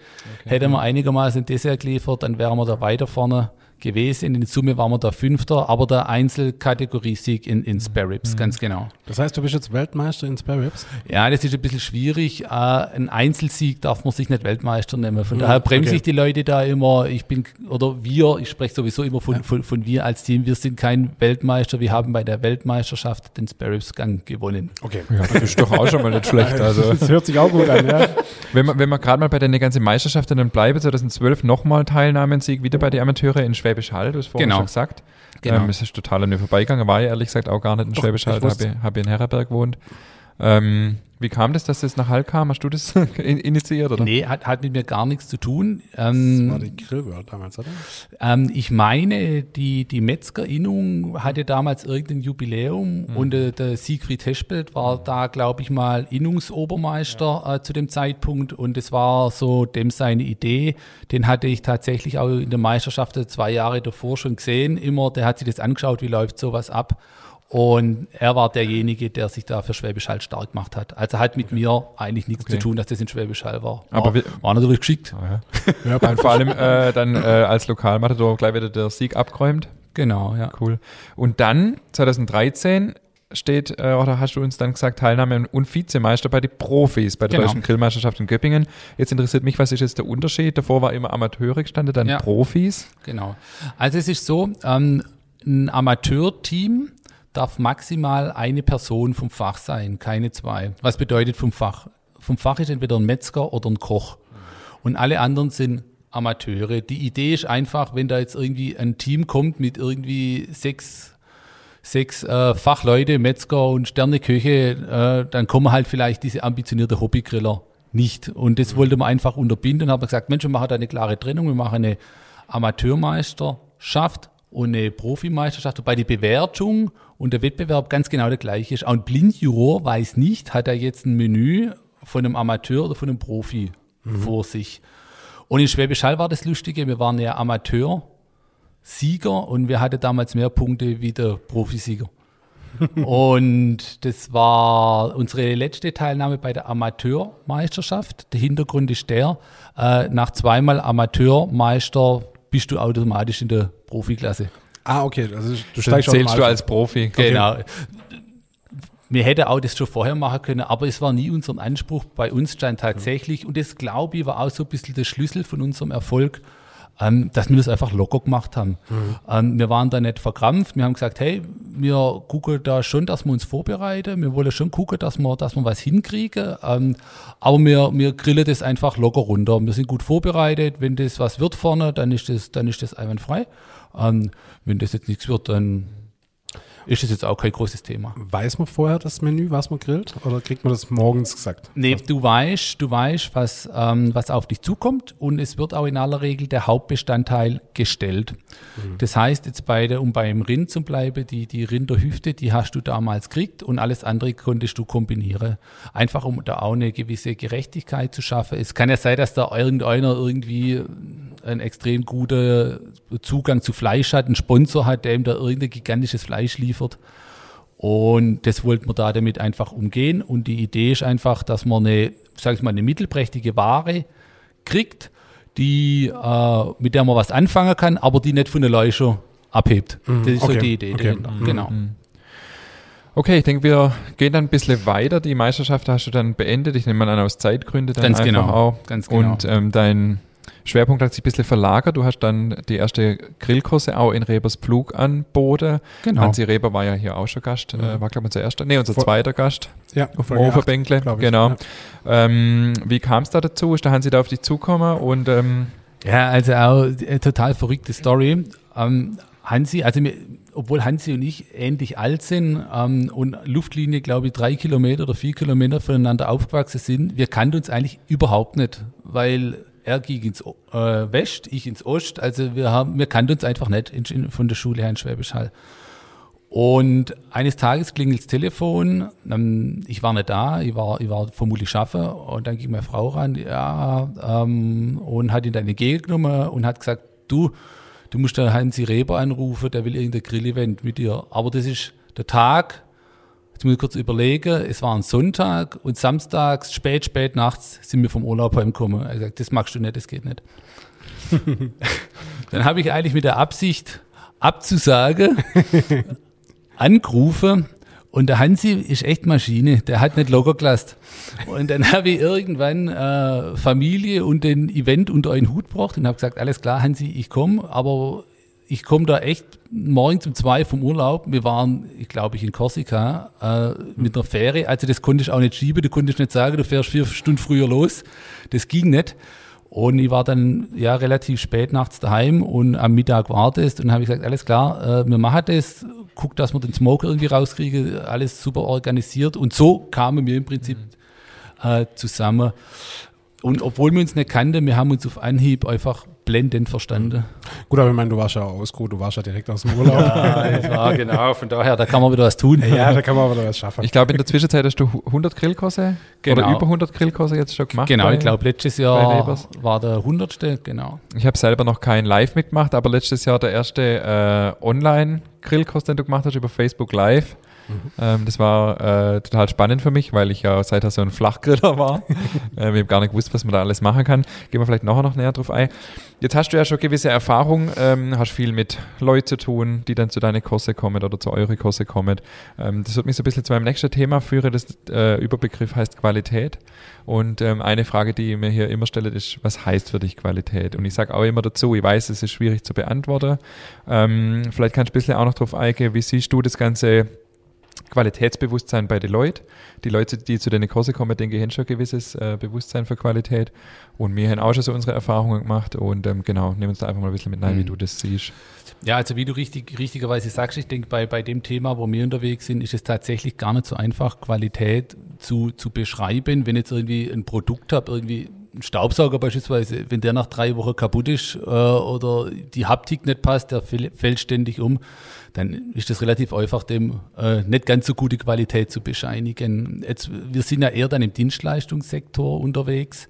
Hätten wir einigermaßen ein Dessert geliefert, dann wären wir da weiter vorne gewesen. In Summe waren wir da Fünfter, aber der Einzelkategoriesieg in, in Spare Ribs, mhm. ganz genau. Das heißt, du bist jetzt Weltmeister in Spare Ribs? Ja, das ist ein bisschen schwierig. Äh, ein Einzelsieg darf man sich nicht Weltmeister nennen. Von ja, daher bremse okay. ich die Leute da immer. Ich bin, oder wir, ich spreche sowieso immer von, ja. von, von wir als Team. Wir sind kein Weltmeister. Wir haben bei der Weltmeisterschaft den Spare Ribs Gang gewonnen. Okay. Ja, das ist doch auch schon mal nicht schlecht. Also. Das hört sich auch gut an, ja. Wenn man, wenn man gerade mal bei der ganzen Meisterschaft dann bleibt, zwanzig zwölf nochmal Teilnahmensieg, wieder bei den Amateure in Schwäbisch Hall, du hast vorhin genau. schon gesagt. Genau. Ähm, es ist total an mir vorbeigegangen, war ja ehrlich gesagt auch gar nicht in Doch, Schwäbisch Hall, habe ich, hab ich in Herreberg gewohnt. Ähm, wie kam das, dass das nach Hall kam? Hast du das in, initiiert? Oder? Nee, hat, hat mit mir gar nichts zu tun. Ähm, das war die Grillworld damals, oder? Ähm, ich meine, die, die Metzgerinnung hatte damals irgendein Jubiläum mhm. und äh, der Siegfried Heschpelt war da, glaube ich mal, Innungsobermeister ja. äh, zu dem Zeitpunkt und es war so dem seine Idee. Den hatte ich tatsächlich auch in der Meisterschaft zwei Jahre davor schon gesehen. Immer, der hat sich das angeschaut, wie läuft sowas ab. Und er war derjenige, der sich da für Schwäbisch Hall stark gemacht hat. Also hat mit okay. mir eigentlich nichts okay. zu tun, dass das in Schwäbisch Hall war. Aber war, wir, war natürlich geschickt. Ah, ja. ja, dann vor allem äh, dann äh, als Lokalmatador gleich wieder der Sieg abgeräumt. Genau, ja. Cool. Und dann zwanzig dreizehn steht, äh, oder hast du uns dann gesagt, Teilnahme und Vizemeister bei den Profis, bei der genau. Deutschen Grillmeisterschaft in Göppingen. Jetzt interessiert mich, was ist jetzt der Unterschied? Davor war immer Amateure gestanden, dann ja. Profis. Genau. Also es ist so, ähm, ein Amateurteam darf maximal eine Person vom Fach sein, keine zwei. Was bedeutet vom Fach? Vom Fach ist entweder ein Metzger oder ein Koch. Und alle anderen sind Amateure. Die Idee ist einfach, wenn da jetzt irgendwie ein Team kommt mit irgendwie sechs, sechs äh, Fachleute, Metzger und Sterneköche, äh, dann kommen halt vielleicht diese ambitionierte Hobbygriller nicht. Und das wollte man einfach unterbinden und haben gesagt, Mensch, wir machen da eine klare Trennung, wir machen eine Amateurmeisterschaft und eine Profimeisterschaft, wobei die Bewertung und der Wettbewerb ganz genau der gleiche ist. Auch ein Blindjuror weiß nicht, hat er jetzt ein Menü von einem Amateur oder von einem Profi mhm. vor sich. Und in Schwäbisch Hall war das Lustige, wir waren ja Amateur-Sieger und wir hatten damals mehr Punkte wie der Profisieger. Und das war unsere letzte Teilnahme bei der Amateurmeisterschaft. Der Hintergrund ist der, äh, nach zweimal Amateurmeister bist du automatisch in der Profiklasse. Ah, okay. Also du steigst zählst schon du als Profi. Genau. Okay. Wir hätten auch das schon vorher machen können, aber es war nie unser Anspruch. Bei uns stand tatsächlich, mhm. und das glaube ich war auch so ein bisschen der Schlüssel von unserem Erfolg, ähm, dass wir das einfach locker gemacht haben. Mhm. Ähm, wir waren da nicht verkrampft. Wir haben gesagt, hey, wir gucken da schon, dass wir uns vorbereiten. Wir wollen schon gucken, dass wir, dass wir was hinkriegen. Ähm, aber wir, wir grillen das einfach locker runter. Wir sind gut vorbereitet. Wenn das was wird vorne, dann ist das, dann ist das einwandfrei. Um, wenn das jetzt nichts wird, dann ist das jetzt auch kein großes Thema. Weiß man vorher das Menü, was man grillt? Oder kriegt man das morgens gesagt? Nee, du weißt, du weißt, was, ähm, was auf dich zukommt. Und es wird auch in aller Regel der Hauptbestandteil gestellt. Mhm. Das heißt, jetzt bei der, um beim Rind zu bleiben, die, die Rinderhüfte, die hast du damals gekriegt und alles andere konntest du kombinieren. Einfach, um da auch eine gewisse Gerechtigkeit zu schaffen. Es kann ja sein, dass da irgendeiner irgendwie einen extrem guten Zugang zu Fleisch hat, einen Sponsor hat, der ihm da irgendein gigantisches Fleisch liefert. Und das wollten wir da damit einfach umgehen. Und die Idee ist einfach, dass man eine, sag ich mal, eine mittelprächtige Ware kriegt, die, äh, mit der man was anfangen kann, aber die nicht von der Leische abhebt. Mhm. Das ist okay. so die Idee okay. dahinter. Mhm. Genau. Okay, ich denke, wir gehen dann ein bisschen weiter. Die Meisterschaft hast du dann beendet. Ich nehme mal an, aus Zeitgründen dann Ganz einfach genau. auch. Ganz genau. Und ähm, dein Schwerpunkt hat sich ein bisschen verlagert. Du hast dann die erste Grillkurse auch in Rebers Pflug anboten. Genau. Hansi Reber war ja hier auch schon Gast. Mhm. Äh, war, glaube ich, unser erster, nee, unser Vor- zweiter Gast. Ja, auf dem Oferbänkle. Genau. Ja. Ähm, wie kam es da dazu? Ist der Hansi da auf dich zugekommen? Und, ähm, ja, also auch eine total verrückte Story. Ähm, Hansi, also mir, obwohl Hansi und ich ähnlich alt sind ähm, und Luftlinie, glaube ich, drei Kilometer oder vier Kilometer voneinander aufgewachsen sind, wir kannten uns eigentlich überhaupt nicht, weil er ging ins äh, West, ich ins Ost. Also wir haben, wir kannten uns einfach nicht in, in, von der Schule her in Schwäbisch Hall. Und eines Tages klingelt das Telefon, ich war nicht da, ich war, ich war vermutlich arbeiten, und dann ging meine Frau ran, ja, ähm, und hat ihn dann in die Gegend genommen und hat gesagt, du, du musst den Hansi Reber anrufen, der will irgendein Grillevent mit dir. Aber das ist der Tag, jetzt muss ich kurz überlegen, es war ein Sonntag und samstags, spät, spät nachts sind wir vom Urlaub heimgekommen. Er hat gesagt, das magst du nicht, das geht nicht. Dann habe ich eigentlich mit der Absicht abzusagen, angerufen, und der Hansi ist echt Maschine, der hat nicht locker gelassen. Und dann habe ich irgendwann äh, Familie und den Event unter einen Hut gebracht und habe gesagt, alles klar Hansi, ich komme, aber ich komme da echt morgens um zwei vom Urlaub. Wir waren, ich glaube ich, in Korsika äh, mit einer Fähre, also das konntest du auch nicht schieben, du konntest nicht sagen, du fährst vier Stunden früher los, das ging nicht. Und ich war dann ja relativ spät nachts daheim und am Mittag wartest, und habe ich gesagt, alles klar, äh, wir machen das, guck, dass wir den Smoke irgendwie rauskriegen, alles super organisiert, und so kamen wir im Prinzip äh, zusammen. Und obwohl wir uns nicht kannten, wir haben uns auf Anhieb einfach blendend verstanden. Gut, aber ich meine, du warst ja auch ausgeruht, du warst ja direkt aus dem Urlaub. Ja, ja, genau, von daher, da kann man wieder was tun. Ja, da kann man wieder was schaffen. Ich glaube, in der Zwischenzeit hast du hundert Grillkurse, genau, oder über hundert Grillkurse jetzt schon gemacht. Genau, bei, ich glaube, letztes Jahr war der hundertste, genau. Ich habe selber noch keinen Live mitgemacht, aber letztes Jahr der erste äh, Online-Grillkurs, den du gemacht hast, über Facebook Live. Mhm. Ähm, das war äh, total spannend für mich, weil ich ja seither so ein Flachgriller war. äh, ich habe gar nicht gewusst, was man da alles machen kann. Gehen wir vielleicht nachher noch näher drauf ein. Jetzt hast du ja schon gewisse Erfahrung, ähm, hast viel mit Leuten zu tun, die dann zu deinen Kurse kommen oder zu euren Kurse kommen. Ähm, das wird mich so ein bisschen zu meinem nächsten Thema führen. Das äh, Überbegriff heißt Qualität. Und ähm, eine Frage, die ich mir hier immer stelle, ist, was heißt für dich Qualität? Und ich sage auch immer dazu, ich weiß, es ist schwierig zu beantworten. Ähm, vielleicht kannst du ein bisschen auch noch drauf eingehen, wie siehst du das ganze Qualitätsbewusstsein bei den Leuten. Die Leute, die zu den Kursen kommen, denke ich, haben schon ein gewisses äh, Bewusstsein für Qualität. Und wir haben auch schon so unsere Erfahrungen gemacht. Und ähm, genau, nehmen uns da einfach mal ein bisschen mit rein, mhm. wie du das siehst. Ja, also wie du richtig, richtigerweise sagst, ich denke, bei, bei dem Thema, wo wir unterwegs sind, ist es tatsächlich gar nicht so einfach, Qualität zu, zu beschreiben. Wenn ich jetzt irgendwie ein Produkt habe, irgendwie ein Staubsauger beispielsweise, wenn der nach drei Wochen kaputt ist äh, oder die Haptik nicht passt, der fällt ständig um, dann ist das relativ einfach, dem äh, nicht ganz so gute Qualität zu bescheinigen. Jetzt, wir sind ja eher dann im Dienstleistungssektor unterwegs,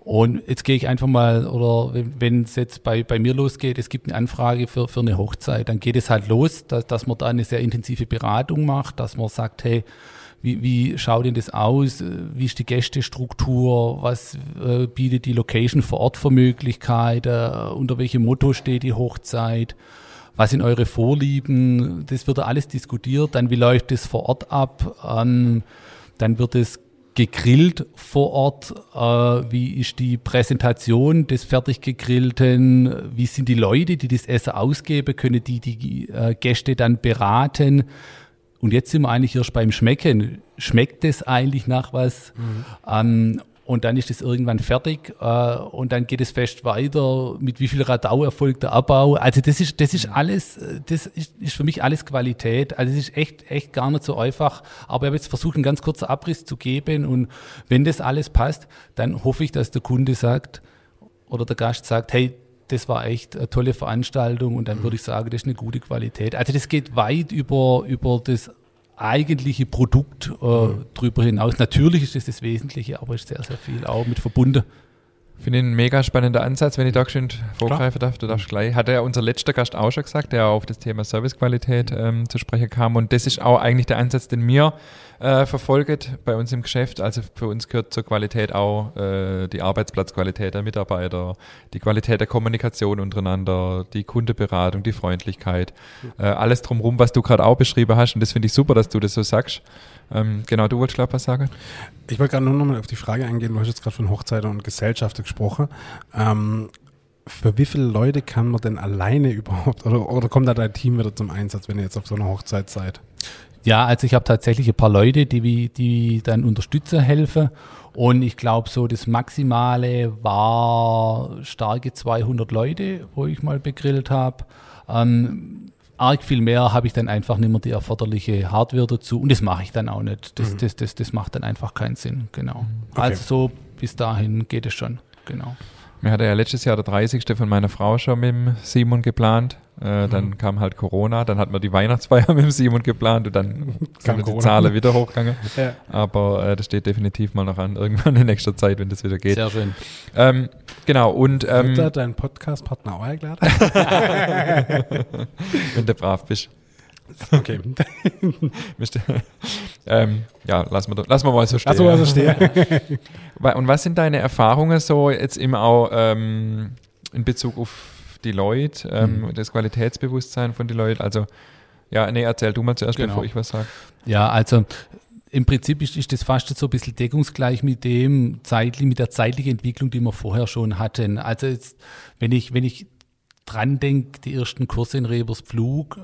und jetzt gehe ich einfach mal, oder wenn es jetzt bei, bei mir losgeht, es gibt eine Anfrage für, für eine Hochzeit, dann geht es halt los, dass, dass man da eine sehr intensive Beratung macht, dass man sagt, hey, Wie, wie schaut denn das aus? Wie ist die Gästestruktur? Was äh, bietet die Location vor Ort für Möglichkeiten? Äh, unter welchem Motto steht die Hochzeit? Was sind eure Vorlieben? Das wird alles diskutiert. Dann, wie läuft das vor Ort ab? Ähm, dann wird es gegrillt vor Ort. Äh, wie ist die Präsentation des fertig gegrillten? Wie sind die Leute, die das Essen ausgeben? Können die die äh, Gäste dann beraten? Und jetzt sind wir eigentlich erst beim Schmecken. Schmeckt es eigentlich nach was? Mhm. Ähm, und dann ist es irgendwann fertig. Äh, und dann geht es fest weiter. Mit wie viel Radau erfolgt der Abbau? Also das ist, das ist alles, das ist, ist für mich alles Qualität. Also es ist echt, echt gar nicht so einfach. Aber ich habe jetzt versucht, einen ganz kurzen Abriss zu geben. Und wenn das alles passt, dann hoffe ich, dass der Kunde sagt oder der Gast sagt, hey, das war echt eine tolle Veranstaltung, und dann würde ich sagen, das ist eine gute Qualität. Also das geht weit über, über das eigentliche Produkt äh, drüber hinaus. Natürlich ist das das Wesentliche, aber ist sehr, sehr viel auch mit verbunden. Ich finde ihn ein mega spannender Ansatz, wenn ich da schön vorgreifen darf. Du darfst gleich. Hat ja unser letzter Gast auch schon gesagt, der auf das Thema Servicequalität ähm, zu sprechen kam. Und das ist auch eigentlich der Ansatz, den wir äh, verfolgen bei uns im Geschäft. Also für uns gehört zur Qualität auch äh, die Arbeitsplatzqualität der Mitarbeiter, die Qualität der Kommunikation untereinander, die Kundenberatung, die Freundlichkeit, äh, alles drumherum, was du gerade auch beschrieben hast. Und das finde ich super, dass du das so sagst. Ähm, genau, du wolltest, glaube ich, was sagen? Ich wollte gerade nur noch mal auf die Frage eingehen, du hast jetzt gerade von Hochzeiten und Gesellschaft gesprochen. Ähm, für wie viele Leute kann man denn alleine überhaupt, oder, oder kommt da dein Team wieder zum Einsatz, wenn ihr jetzt auf so einer Hochzeit seid? Ja, also ich habe tatsächlich ein paar Leute, die, die dann Unterstützer helfen, und ich glaube so das Maximale war starke zweihundert Leute, wo ich mal begrillt habe. Ähm, arg viel mehr habe ich dann einfach nicht mehr die erforderliche Hardware dazu, und das mache ich dann auch nicht. Das, mhm. das, das, das macht dann einfach keinen Sinn, genau. Okay. Also so bis dahin geht es schon, genau. Wir hatten ja letztes Jahr der dreißigste von meiner Frau schon mit dem Simon geplant. Äh, mhm. Dann kam halt Corona, dann hat man die Weihnachtsfeier mit dem Simon geplant und dann sind die Zahlen wieder hochgegangen. Ja. Aber äh, das steht definitiv mal noch an, irgendwann in nächster Zeit, wenn das wieder geht. Sehr schön. Ähm, genau, und... Ähm, Wird dein Podcast-Partner auch eingeladen? Wenn du brav bist. Okay. ähm, ja, lass mal, lass mal mal so stehen. Lass mal so stehen. Und was sind deine Erfahrungen so jetzt eben auch ähm, in Bezug auf die Leute, ähm, mhm. das Qualitätsbewusstsein von den Leuten? Also, ja, nee, erzähl du mal zuerst, genau. bevor ich was sage. Ja, also im Prinzip ist, ist das fast so ein bisschen deckungsgleich mit dem zeitlich, mit der zeitlichen Entwicklung, die wir vorher schon hatten. Also jetzt, wenn ich, wenn ich dran denke, die ersten Kurse in Rebers Pflug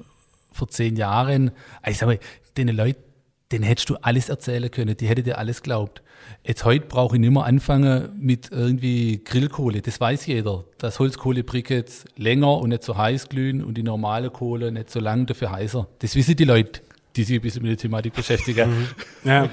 vor zehn Jahren, ich sag mal, den Leuten, denen hättest du alles erzählen können, die hätten dir alles geglaubt. Jetzt heute brauche ich nicht mehr anfangen mit irgendwie Grillkohle, das weiß jeder, dass Holzkohlebriketts länger und nicht so heiß glühen und die normale Kohle nicht so lang, dafür heißer. Das wissen die Leute, die sich ein bisschen mit der Thematik beschäftigen. ja.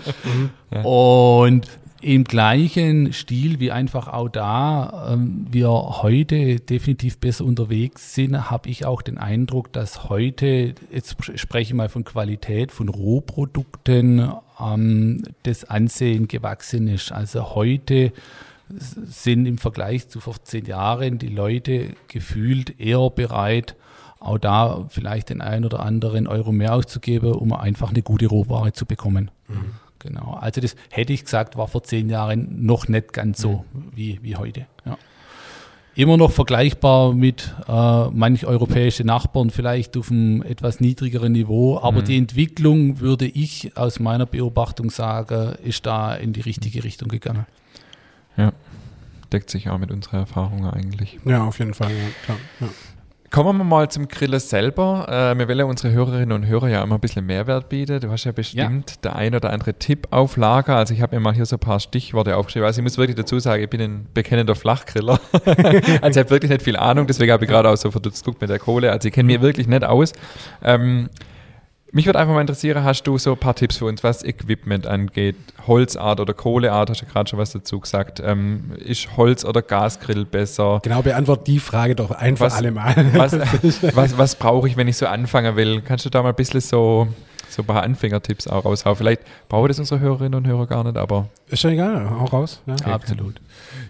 ja. Und im gleichen Stil wie einfach auch da ähm, wir heute definitiv besser unterwegs sind, habe ich auch den Eindruck, dass heute, jetzt spreche ich mal von Qualität, von Rohprodukten, ähm, das Ansehen gewachsen ist. Also heute sind im Vergleich zu vor zehn Jahren die Leute gefühlt eher bereit, auch da vielleicht den einen oder anderen Euro mehr auszugeben, um einfach eine gute Rohware zu bekommen. Mhm. Genau, also das hätte ich gesagt, war vor zehn Jahren noch nicht ganz so wie, wie heute. Ja. Immer noch vergleichbar mit äh, manch europäischen Nachbarn, vielleicht auf einem etwas niedrigeren Niveau, aber mhm. die Entwicklung, würde ich aus meiner Beobachtung sagen, ist da in die richtige Richtung gegangen. Ja, deckt sich auch mit unserer Erfahrung eigentlich. Ja, auf jeden Fall, ja, klar. Ja. Kommen wir mal zum Grillen selber. Äh, wir wollen ja unsere Hörerinnen und Hörer ja immer ein bisschen Mehrwert bieten. Du hast ja bestimmt ja. der ein oder andere Tipp auf Lager. Also ich habe mir mal hier so ein paar Stichworte aufgeschrieben. Also ich muss wirklich dazu sagen, ich bin ein bekennender Flachgriller. Also ich habe wirklich nicht viel Ahnung, deswegen habe ich gerade auch so verdutzt geguckt mit der Kohle. Also ich kenne mich wirklich nicht aus. Ähm, mich würde einfach mal interessieren, hast du so ein paar Tipps für uns, was Equipment angeht? Holzart oder Kohleart, hast du gerade schon was dazu gesagt. Ähm, ist Holz- oder Gasgrill besser? Genau, beantworte die Frage doch einfach alle mal. Was, was, was brauche ich, wenn ich so anfangen will? Kannst du da mal ein bisschen so, so ein paar Anfängertipps auch raushauen? Vielleicht brauchen das unsere Hörerinnen und Hörer gar nicht, aber... Ist schon egal, auch raus. Ja. Okay, absolut.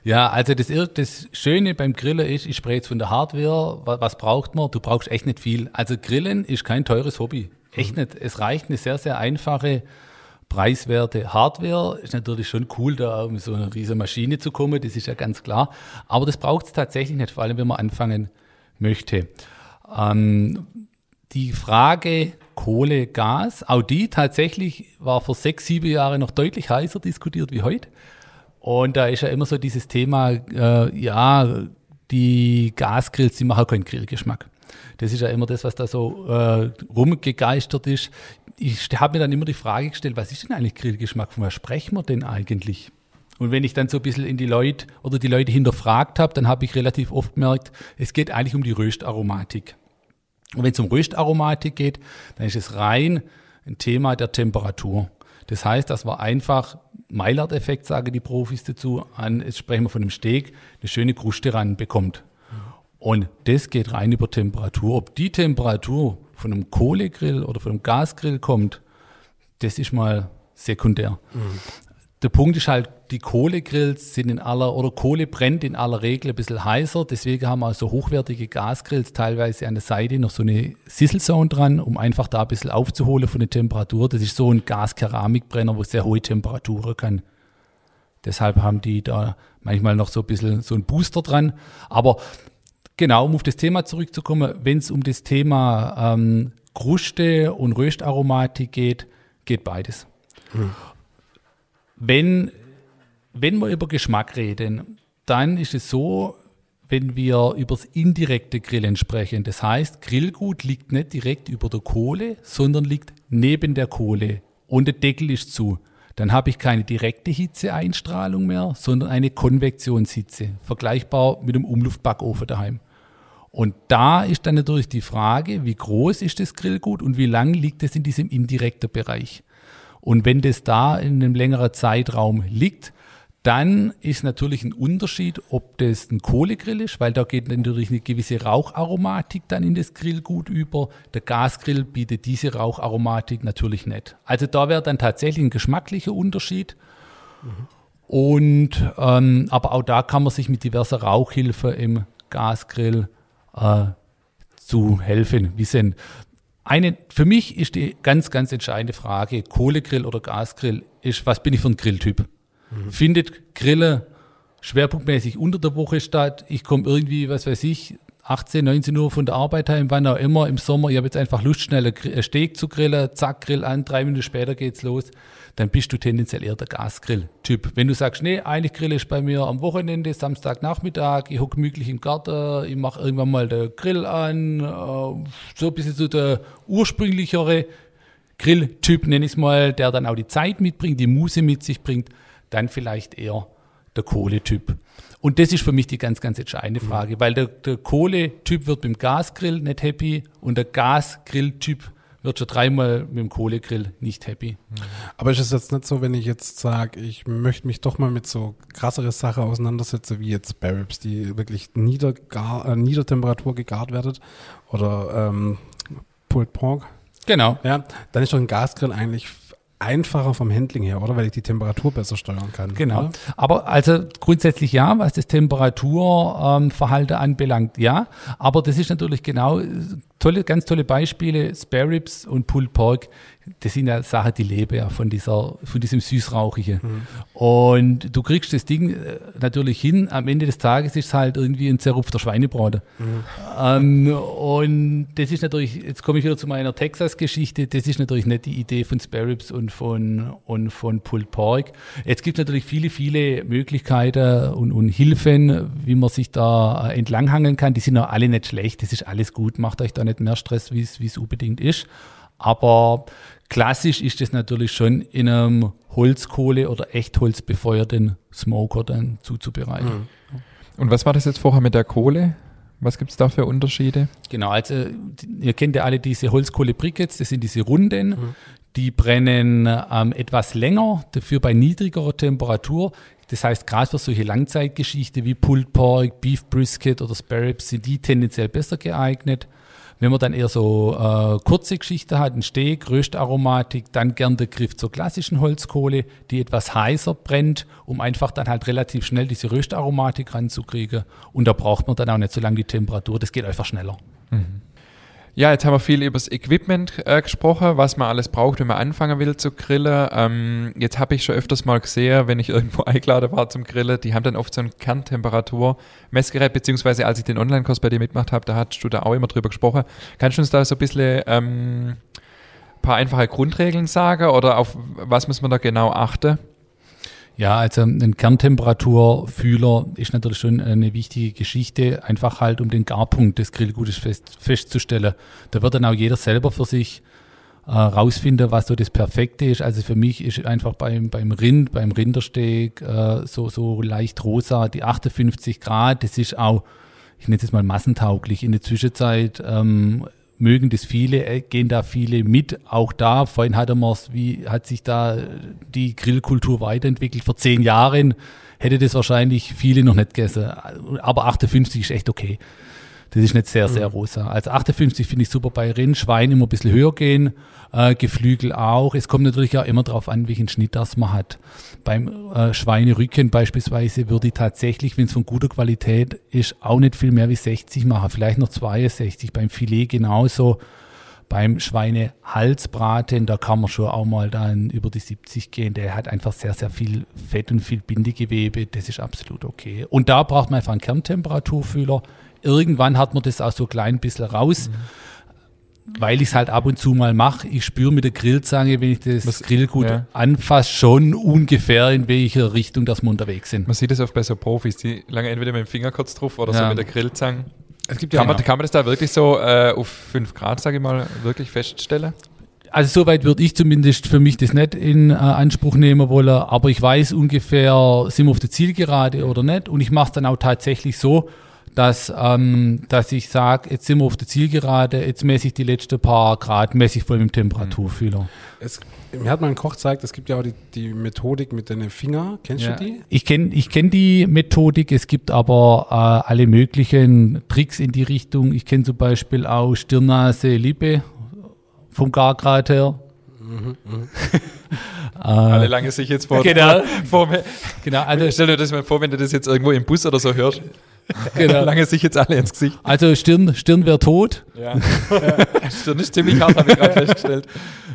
Ja, also das, das Schöne beim Grillen ist, ich spreche jetzt von der Hardware, was, was braucht man? Du brauchst echt nicht viel. Also Grillen ist kein teures Hobby. Echt nicht. Es reicht eine sehr, sehr einfache, preiswerte Hardware. Ist natürlich schon cool, da um so eine riesige Maschine zu kommen, das ist ja ganz klar. Aber das braucht es tatsächlich nicht, vor allem wenn man anfangen möchte. Ähm, die Frage Kohle, Gas, auch die tatsächlich war vor sechs, sieben Jahren noch deutlich heißer diskutiert wie heute. Und da ist ja immer so dieses Thema, äh, ja, die Gasgrills, die machen keinen Grillgeschmack. Das ist ja immer das, was da so äh, rumgegeistert ist. Ich habe mir dann immer die Frage gestellt, was ist denn eigentlich Grillgeschmack? Von was sprechen wir denn eigentlich? Und wenn ich dann so ein bisschen in die Leute oder die Leute hinterfragt habe, dann habe ich relativ oft gemerkt, es geht eigentlich um die Röstaromatik. Und wenn es um Röstaromatik geht, dann ist es rein ein Thema der Temperatur. Das heißt, das war einfach Maillard-Effekt, sagen die Profis dazu, an, jetzt sprechen wir von einem Steak, eine schöne Kruste ran bekommt. Und das geht rein über Temperatur. Ob die Temperatur von einem Kohlegrill oder von einem Gasgrill kommt, das ist mal sekundär. Mhm. Der Punkt ist halt, die Kohlegrills sind in aller, oder Kohle brennt in aller Regel ein bisschen heißer. Deswegen haben wir also hochwertige Gasgrills teilweise an der Seite noch so eine Sizzle-Zone dran, um einfach da ein bisschen aufzuholen von der Temperatur. Das ist so ein Gas-Keramikbrenner, wo sehr hohe Temperaturen kann. Deshalb haben die da manchmal noch so ein bisschen so einen Booster dran. Aber genau, um auf das Thema zurückzukommen, wenn es um das Thema ähm, Kruste und Röstaromatik geht, geht beides. Mhm. Wenn, wenn wir über Geschmack reden, dann ist es so, wenn wir über das indirekte Grillen sprechen. Das heißt, Grillgut liegt nicht direkt über der Kohle, sondern liegt neben der Kohle und der Deckel ist zu. Dann habe ich keine direkte Hitzeeinstrahlung mehr, sondern eine Konvektionshitze, vergleichbar mit einem Umluftbackofen daheim. Und da ist dann natürlich die Frage, wie groß ist das Grillgut und wie lang liegt es in diesem indirekten Bereich? Und wenn das da in einem längeren Zeitraum liegt, Dann ist natürlich ein Unterschied, ob das ein Kohlegrill ist, weil da geht natürlich eine gewisse Raucharomatik dann in das Grillgut über. Der Gasgrill bietet diese Raucharomatik natürlich nicht. Also da wäre dann tatsächlich ein geschmacklicher Unterschied. Mhm. Und ähm, aber auch da kann man sich mit diverser Rauchhilfe im Gasgrill äh, zu helfen wissen. Eine, für mich ist die ganz, ganz entscheidende Frage, Kohlegrill oder Gasgrill, ist, was bin ich für ein Grilltyp? Mhm. Findet Grillen schwerpunktmäßig unter der Woche statt? Ich komme irgendwie, was weiß ich, achtzehn, neunzehn Uhr von der Arbeit heim, wann auch immer, im Sommer. Ich habe jetzt einfach Lust, schnell einen Steak zu grillen, zack, Grill an, drei Minuten später geht's los. Dann bist du tendenziell eher der Gasgrill-Typ. Wenn du sagst, nee, eigentlich Grill ist bei mir am Wochenende, Samstagnachmittag, ich hocke gemütlich im Garten, ich mache irgendwann mal den Grill an, so ein bisschen so der ursprünglichere Grilltyp, nenne ich es mal, der dann auch die Zeit mitbringt, die Muße mit sich bringt, dann vielleicht eher der Kohletyp. Und das ist für mich die ganz, ganz entscheidende Frage, mhm. weil der, der Kohletyp wird mit dem Gasgrill nicht happy und der Gasgrilltyp wird schon dreimal mit dem Kohlegrill nicht happy. Mhm. Aber ist es jetzt nicht so, wenn ich jetzt sage, ich möchte mich doch mal mit so krasseren Sachen auseinandersetzen, wie jetzt Spare Ribs, die wirklich niedergar, äh, Niedertemperatur gegart werden oder ähm, Pulled Pork? Genau. Ja, dann ist doch ein Gasgrill eigentlich einfacher vom Handling her, oder? Weil ich die Temperatur besser steuern kann. Genau. Oder? Aber also grundsätzlich ja, was das Temperaturverhalten ähm, anbelangt, ja. Aber das ist natürlich genau tolle, ganz tolle Beispiele. Spare Ribs und Pulled Pork, das sind ja Sachen, die leben ja von dieser, von diesem Süßrauchigen. Mhm. Und du kriegst das Ding natürlich hin. Am Ende des Tages ist es halt irgendwie ein zerrupfter Schweinebraten. Mhm. Ähm, und das ist natürlich, jetzt komme ich wieder zu meiner Texas-Geschichte, das ist natürlich nicht die Idee von Spare Ribs und von, und von Pulled Pork. Jetzt gibt es natürlich viele, viele Möglichkeiten und, und Hilfen, wie man sich da entlanghangeln kann. Die sind auch alle nicht schlecht, das ist alles gut, macht euch da nicht mehr Stress, wie es unbedingt ist. Aber klassisch ist das natürlich schon in einem Holzkohle- oder Echtholz befeuerten Smoker dann zuzubereiten. Und was war das jetzt vorher mit der Kohle? Was gibt es da für Unterschiede? Genau, also ihr kennt ja alle diese Holzkohle-Brickets, das sind diese Runden, mhm. die brennen ähm, etwas länger, dafür bei niedrigerer Temperatur. Das heißt, gerade für solche Langzeitgeschichten wie Pulled Pork, Beef Brisket oder Spare Ribs sind die tendenziell besser geeignet. Wenn man dann eher so äh, kurze Geschichten hat, ein Steak, Röstaromatik, dann gern der Griff zur klassischen Holzkohle, die etwas heißer brennt, um einfach dann halt relativ schnell diese Röstaromatik ranzukriegen. Und da braucht man dann auch nicht so lange die Temperatur, das geht einfach schneller. Mhm. Ja, jetzt haben wir viel über das Equipment äh, gesprochen, was man alles braucht, wenn man anfangen will zu grillen. Ähm, jetzt habe ich schon öfters mal gesehen, wenn ich irgendwo eingeladen war zum Grillen, die haben dann oft so ein Kerntemperatur-Messgerät, beziehungsweise als ich den Online-Kurs bei dir mitgemacht habe, da hast du da auch immer drüber gesprochen. Kannst du uns da so ein bisschen ähm, paar einfache Grundregeln sagen oder auf was muss man da genau achten? Ja, also ein Kerntemperaturfühler ist natürlich schon eine wichtige Geschichte, einfach halt um den Garpunkt des Grillgutes fest, festzustellen. Da wird dann auch jeder selber für sich äh, rausfinden, was so das Perfekte ist. Also für mich ist einfach beim beim Rind, beim Rindersteak äh, so so leicht rosa, die achtundfünfzig Grad, das ist auch, ich nenne es mal massentauglich. In der Zwischenzeit ähm, mögen das viele, gehen da viele mit, auch da, vorhin hatten wir es, wie hat sich da die Grillkultur weiterentwickelt, vor zehn Jahren hätte das wahrscheinlich viele noch nicht gegessen, aber achtundfünfzig ist echt okay, das ist nicht sehr, sehr rosa, also achtundfünfzig finde ich super bei Rind, Schwein immer ein bisschen höher gehen, äh, Geflügel auch, es kommt natürlich auch immer darauf an, welchen Schnitt das man hat, beim äh, Schweinerücken beispielsweise würde ich tatsächlich, wenn es von guter Qualität ist, auch nicht viel mehr wie sechzig machen, vielleicht noch zweiundsechzig, beim Filet genauso, beim Schweinehalsbraten, da kann man schon auch mal dann über die siebzig gehen, der hat einfach sehr, sehr viel Fett und viel Bindegewebe, das ist absolut okay. Und da braucht man einfach einen Kerntemperaturfühler, irgendwann hat man das auch so klein ein bisschen raus, mhm. weil ich es halt ab und zu mal mache. Ich spüre mit der Grillzange, wenn ich das Was, Grillgut ja. anfasse, schon ungefähr in welcher Richtung, dass wir unterwegs sind. Man sieht das oft bei so Profis, die lange entweder mit dem Finger kurz drauf oder ja. so mit der Grillzange. Es gibt ja kann, man, kann man das da wirklich so äh, auf fünf Grad, sage ich mal, wirklich feststellen? Also soweit würde ich zumindest für mich das nicht in äh, Anspruch nehmen wollen, aber ich weiß ungefähr, sind wir auf der Zielgerade oder nicht und ich mache es dann auch tatsächlich so, dass, ähm, dass ich sage, jetzt sind wir auf der Zielgerade, jetzt messe ich die letzten paar Grad, messe ich voll mit dem Temperaturfühler. Es, mir hat mal ein Koch gezeigt, es gibt ja auch die, die Methodik mit den Fingern, kennst ja. du die? Ich kenne ich kenn die Methodik, es gibt aber äh, alle möglichen Tricks in die Richtung. Ich kenne zum Beispiel auch Stirnnase, Lippe vom Gargrad her. Mhm, mhm. Alle lange sich jetzt vor, genau. vor mir. Genau, also stell dir das mal vor, wenn du das jetzt irgendwo im Bus oder so hörst. Genau. Lange sich jetzt alle ins Gesicht. Also Stirn, Stirn wäre tot. Ja. Stirn ist ziemlich hart, habe ich gerade festgestellt.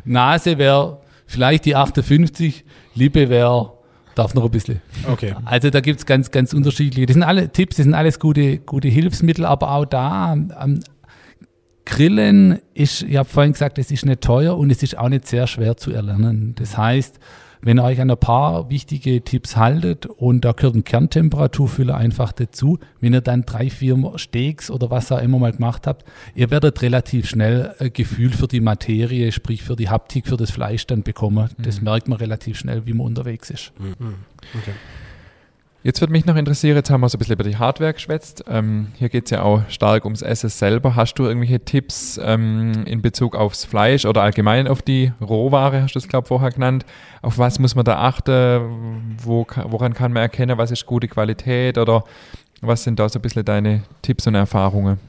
Nase wäre vielleicht die achtundfünfzig, Lippe wäre, darf noch ein bisschen. Okay. Also da gibt es ganz, ganz unterschiedliche. Das sind alle Tipps, das sind alles gute, gute Hilfsmittel, aber auch da am Grillen ist, ich habe vorhin gesagt, es ist nicht teuer und es ist auch nicht sehr schwer zu erlernen. Das heißt, wenn ihr euch an ein paar wichtige Tipps haltet und da gehört ein Kerntemperaturfüller einfach dazu, wenn ihr dann drei, vier Steaks oder was auch immer mal gemacht habt, ihr werdet relativ schnell ein Gefühl für die Materie, sprich für die Haptik, für das Fleisch dann bekommen. Das mhm. merkt man relativ schnell, wie man unterwegs ist. Mhm. Okay. Jetzt würde mich noch interessieren, jetzt haben wir so ein bisschen über die Hardware geschwätzt. Ähm, hier geht es ja auch stark ums Essen selber. Hast du irgendwelche Tipps ähm, in Bezug aufs Fleisch oder allgemein auf die Rohware, hast du es, glaube ich, vorher genannt? Auf was muss man da achten? Wo, woran kann man erkennen, was ist gute Qualität? Oder was sind da so ein bisschen deine Tipps und Erfahrungen?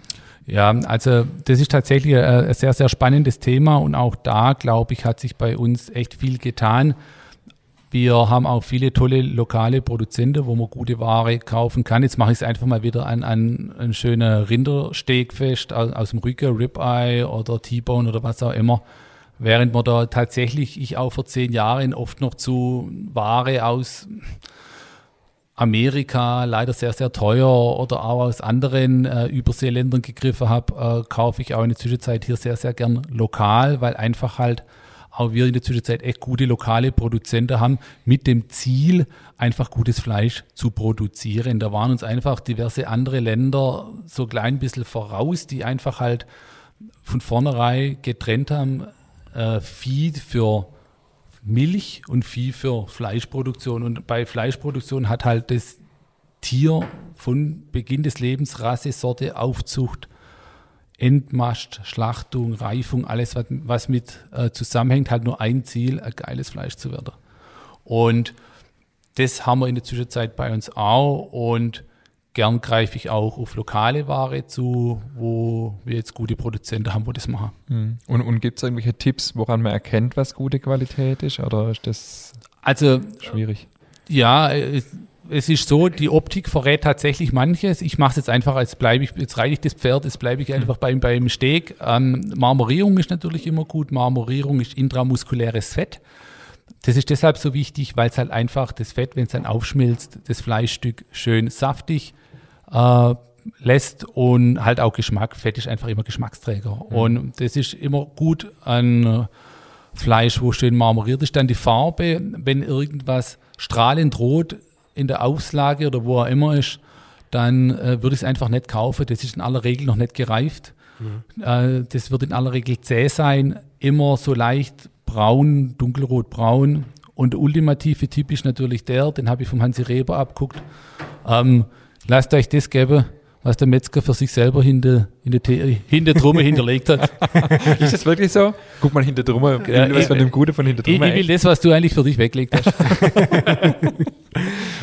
Ja, also das ist tatsächlich ein sehr, sehr spannendes Thema. Und auch da, glaube ich, hat sich bei uns echt viel getan. Wir haben auch viele tolle lokale Produzenten, wo man gute Ware kaufen kann. Jetzt mache ich es einfach mal wieder an, an einen schönen Rindersteak fest, aus, aus dem Rücken, Ribeye oder T-Bone oder was auch immer. Während man da tatsächlich, ich auch vor zehn Jahren, oft noch zu Ware aus Amerika, leider sehr, sehr teuer, oder auch aus anderen äh, Überseeländern gegriffen habe, äh, kaufe ich auch in der Zwischenzeit hier sehr, sehr gern lokal, weil einfach halt auch wir in der Zwischenzeit echt gute lokale Produzenten haben, mit dem Ziel, einfach gutes Fleisch zu produzieren. Da waren uns einfach diverse andere Länder so klein ein bisschen voraus, die einfach halt von vornherein getrennt haben, äh, Vieh für Milch und Vieh für Fleischproduktion. Und bei Fleischproduktion hat halt das Tier von Beginn des Lebens, Rasse, Sorte, Aufzucht, Endmast, Schlachtung, Reifung, alles, was, was mit äh, zusammenhängt, hat nur ein Ziel, ein geiles Fleisch zu werden. Und das haben wir in der Zwischenzeit bei uns auch. Und gern greife ich auch auf lokale Ware zu, wo wir jetzt gute Produzenten haben, wo das machen. Mhm. Und, und gibt es irgendwelche Tipps, woran man erkennt, was gute Qualität ist? Oder ist das also, schwierig? Ja, es, Es ist so, die Optik verrät tatsächlich manches. Ich mache es jetzt einfach, als bleibe ich, jetzt reite ich das Pferd, jetzt bleibe ich einfach beim, beim Steak. Ähm, Marmorierung ist natürlich immer gut. Marmorierung ist intramuskuläres Fett. Das ist deshalb so wichtig, weil es halt einfach das Fett, wenn es dann aufschmilzt, das Fleischstück schön saftig äh, lässt und halt auch Geschmack. Fett ist einfach immer Geschmacksträger. Mhm. Und das ist immer gut an Fleisch, wo schön marmoriert ist. Dann die Farbe, wenn irgendwas strahlend rot in der Auflage oder wo er immer ist, dann äh, würde ich es einfach nicht kaufen. Das ist in aller Regel noch nicht gereift. Mhm. Äh, das wird in aller Regel zäh sein, immer so leicht braun, dunkelrot-braun. Und der ultimative Tipp ist natürlich der, den habe ich vom Hansi Reber abgeguckt. Ähm, lasst euch das geben, was der Metzger für sich selber hinter hinter hinter Trumme hinterlegt hat. Ist das wirklich so? Guck mal hinter Trumme, ja, was ich, von dem Gute von hinter Trumme. Ich, ich will das, was du eigentlich für dich weggelegt hast.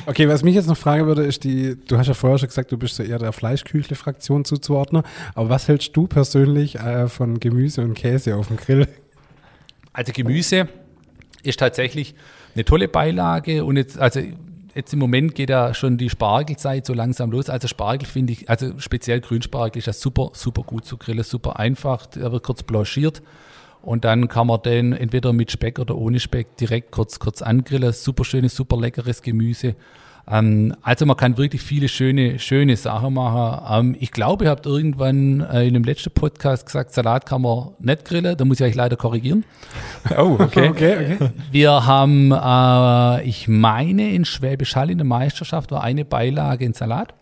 Okay, was mich jetzt noch fragen würde, ist die, du hast ja vorher schon gesagt, du bist so eher der Fleischküchle-Fraktion zuzuordnen, aber was hältst du persönlich äh, von Gemüse und Käse auf dem Grill? Also Gemüse ist tatsächlich eine tolle Beilage und jetzt, also Jetzt im Moment geht ja schon die Spargelzeit so langsam los. Also Spargel finde ich, also speziell Grünspargel ist ja super, super gut zu grillen, super einfach. Er wird kurz blanchiert und dann kann man den entweder mit Speck oder ohne Speck direkt kurz, kurz angrillen. Super schönes, super leckeres Gemüse. Ähm, also man kann wirklich viele schöne, schöne Sachen machen. Ähm, ich glaube, ihr habt irgendwann äh, in dem letzten Podcast gesagt, Salat kann man nicht grillen. Da muss ich euch leider korrigieren. Oh, okay. okay, okay. Wir haben, äh, ich meine, in Schwäbisch Hall in der Meisterschaft war eine Beilage in Salat.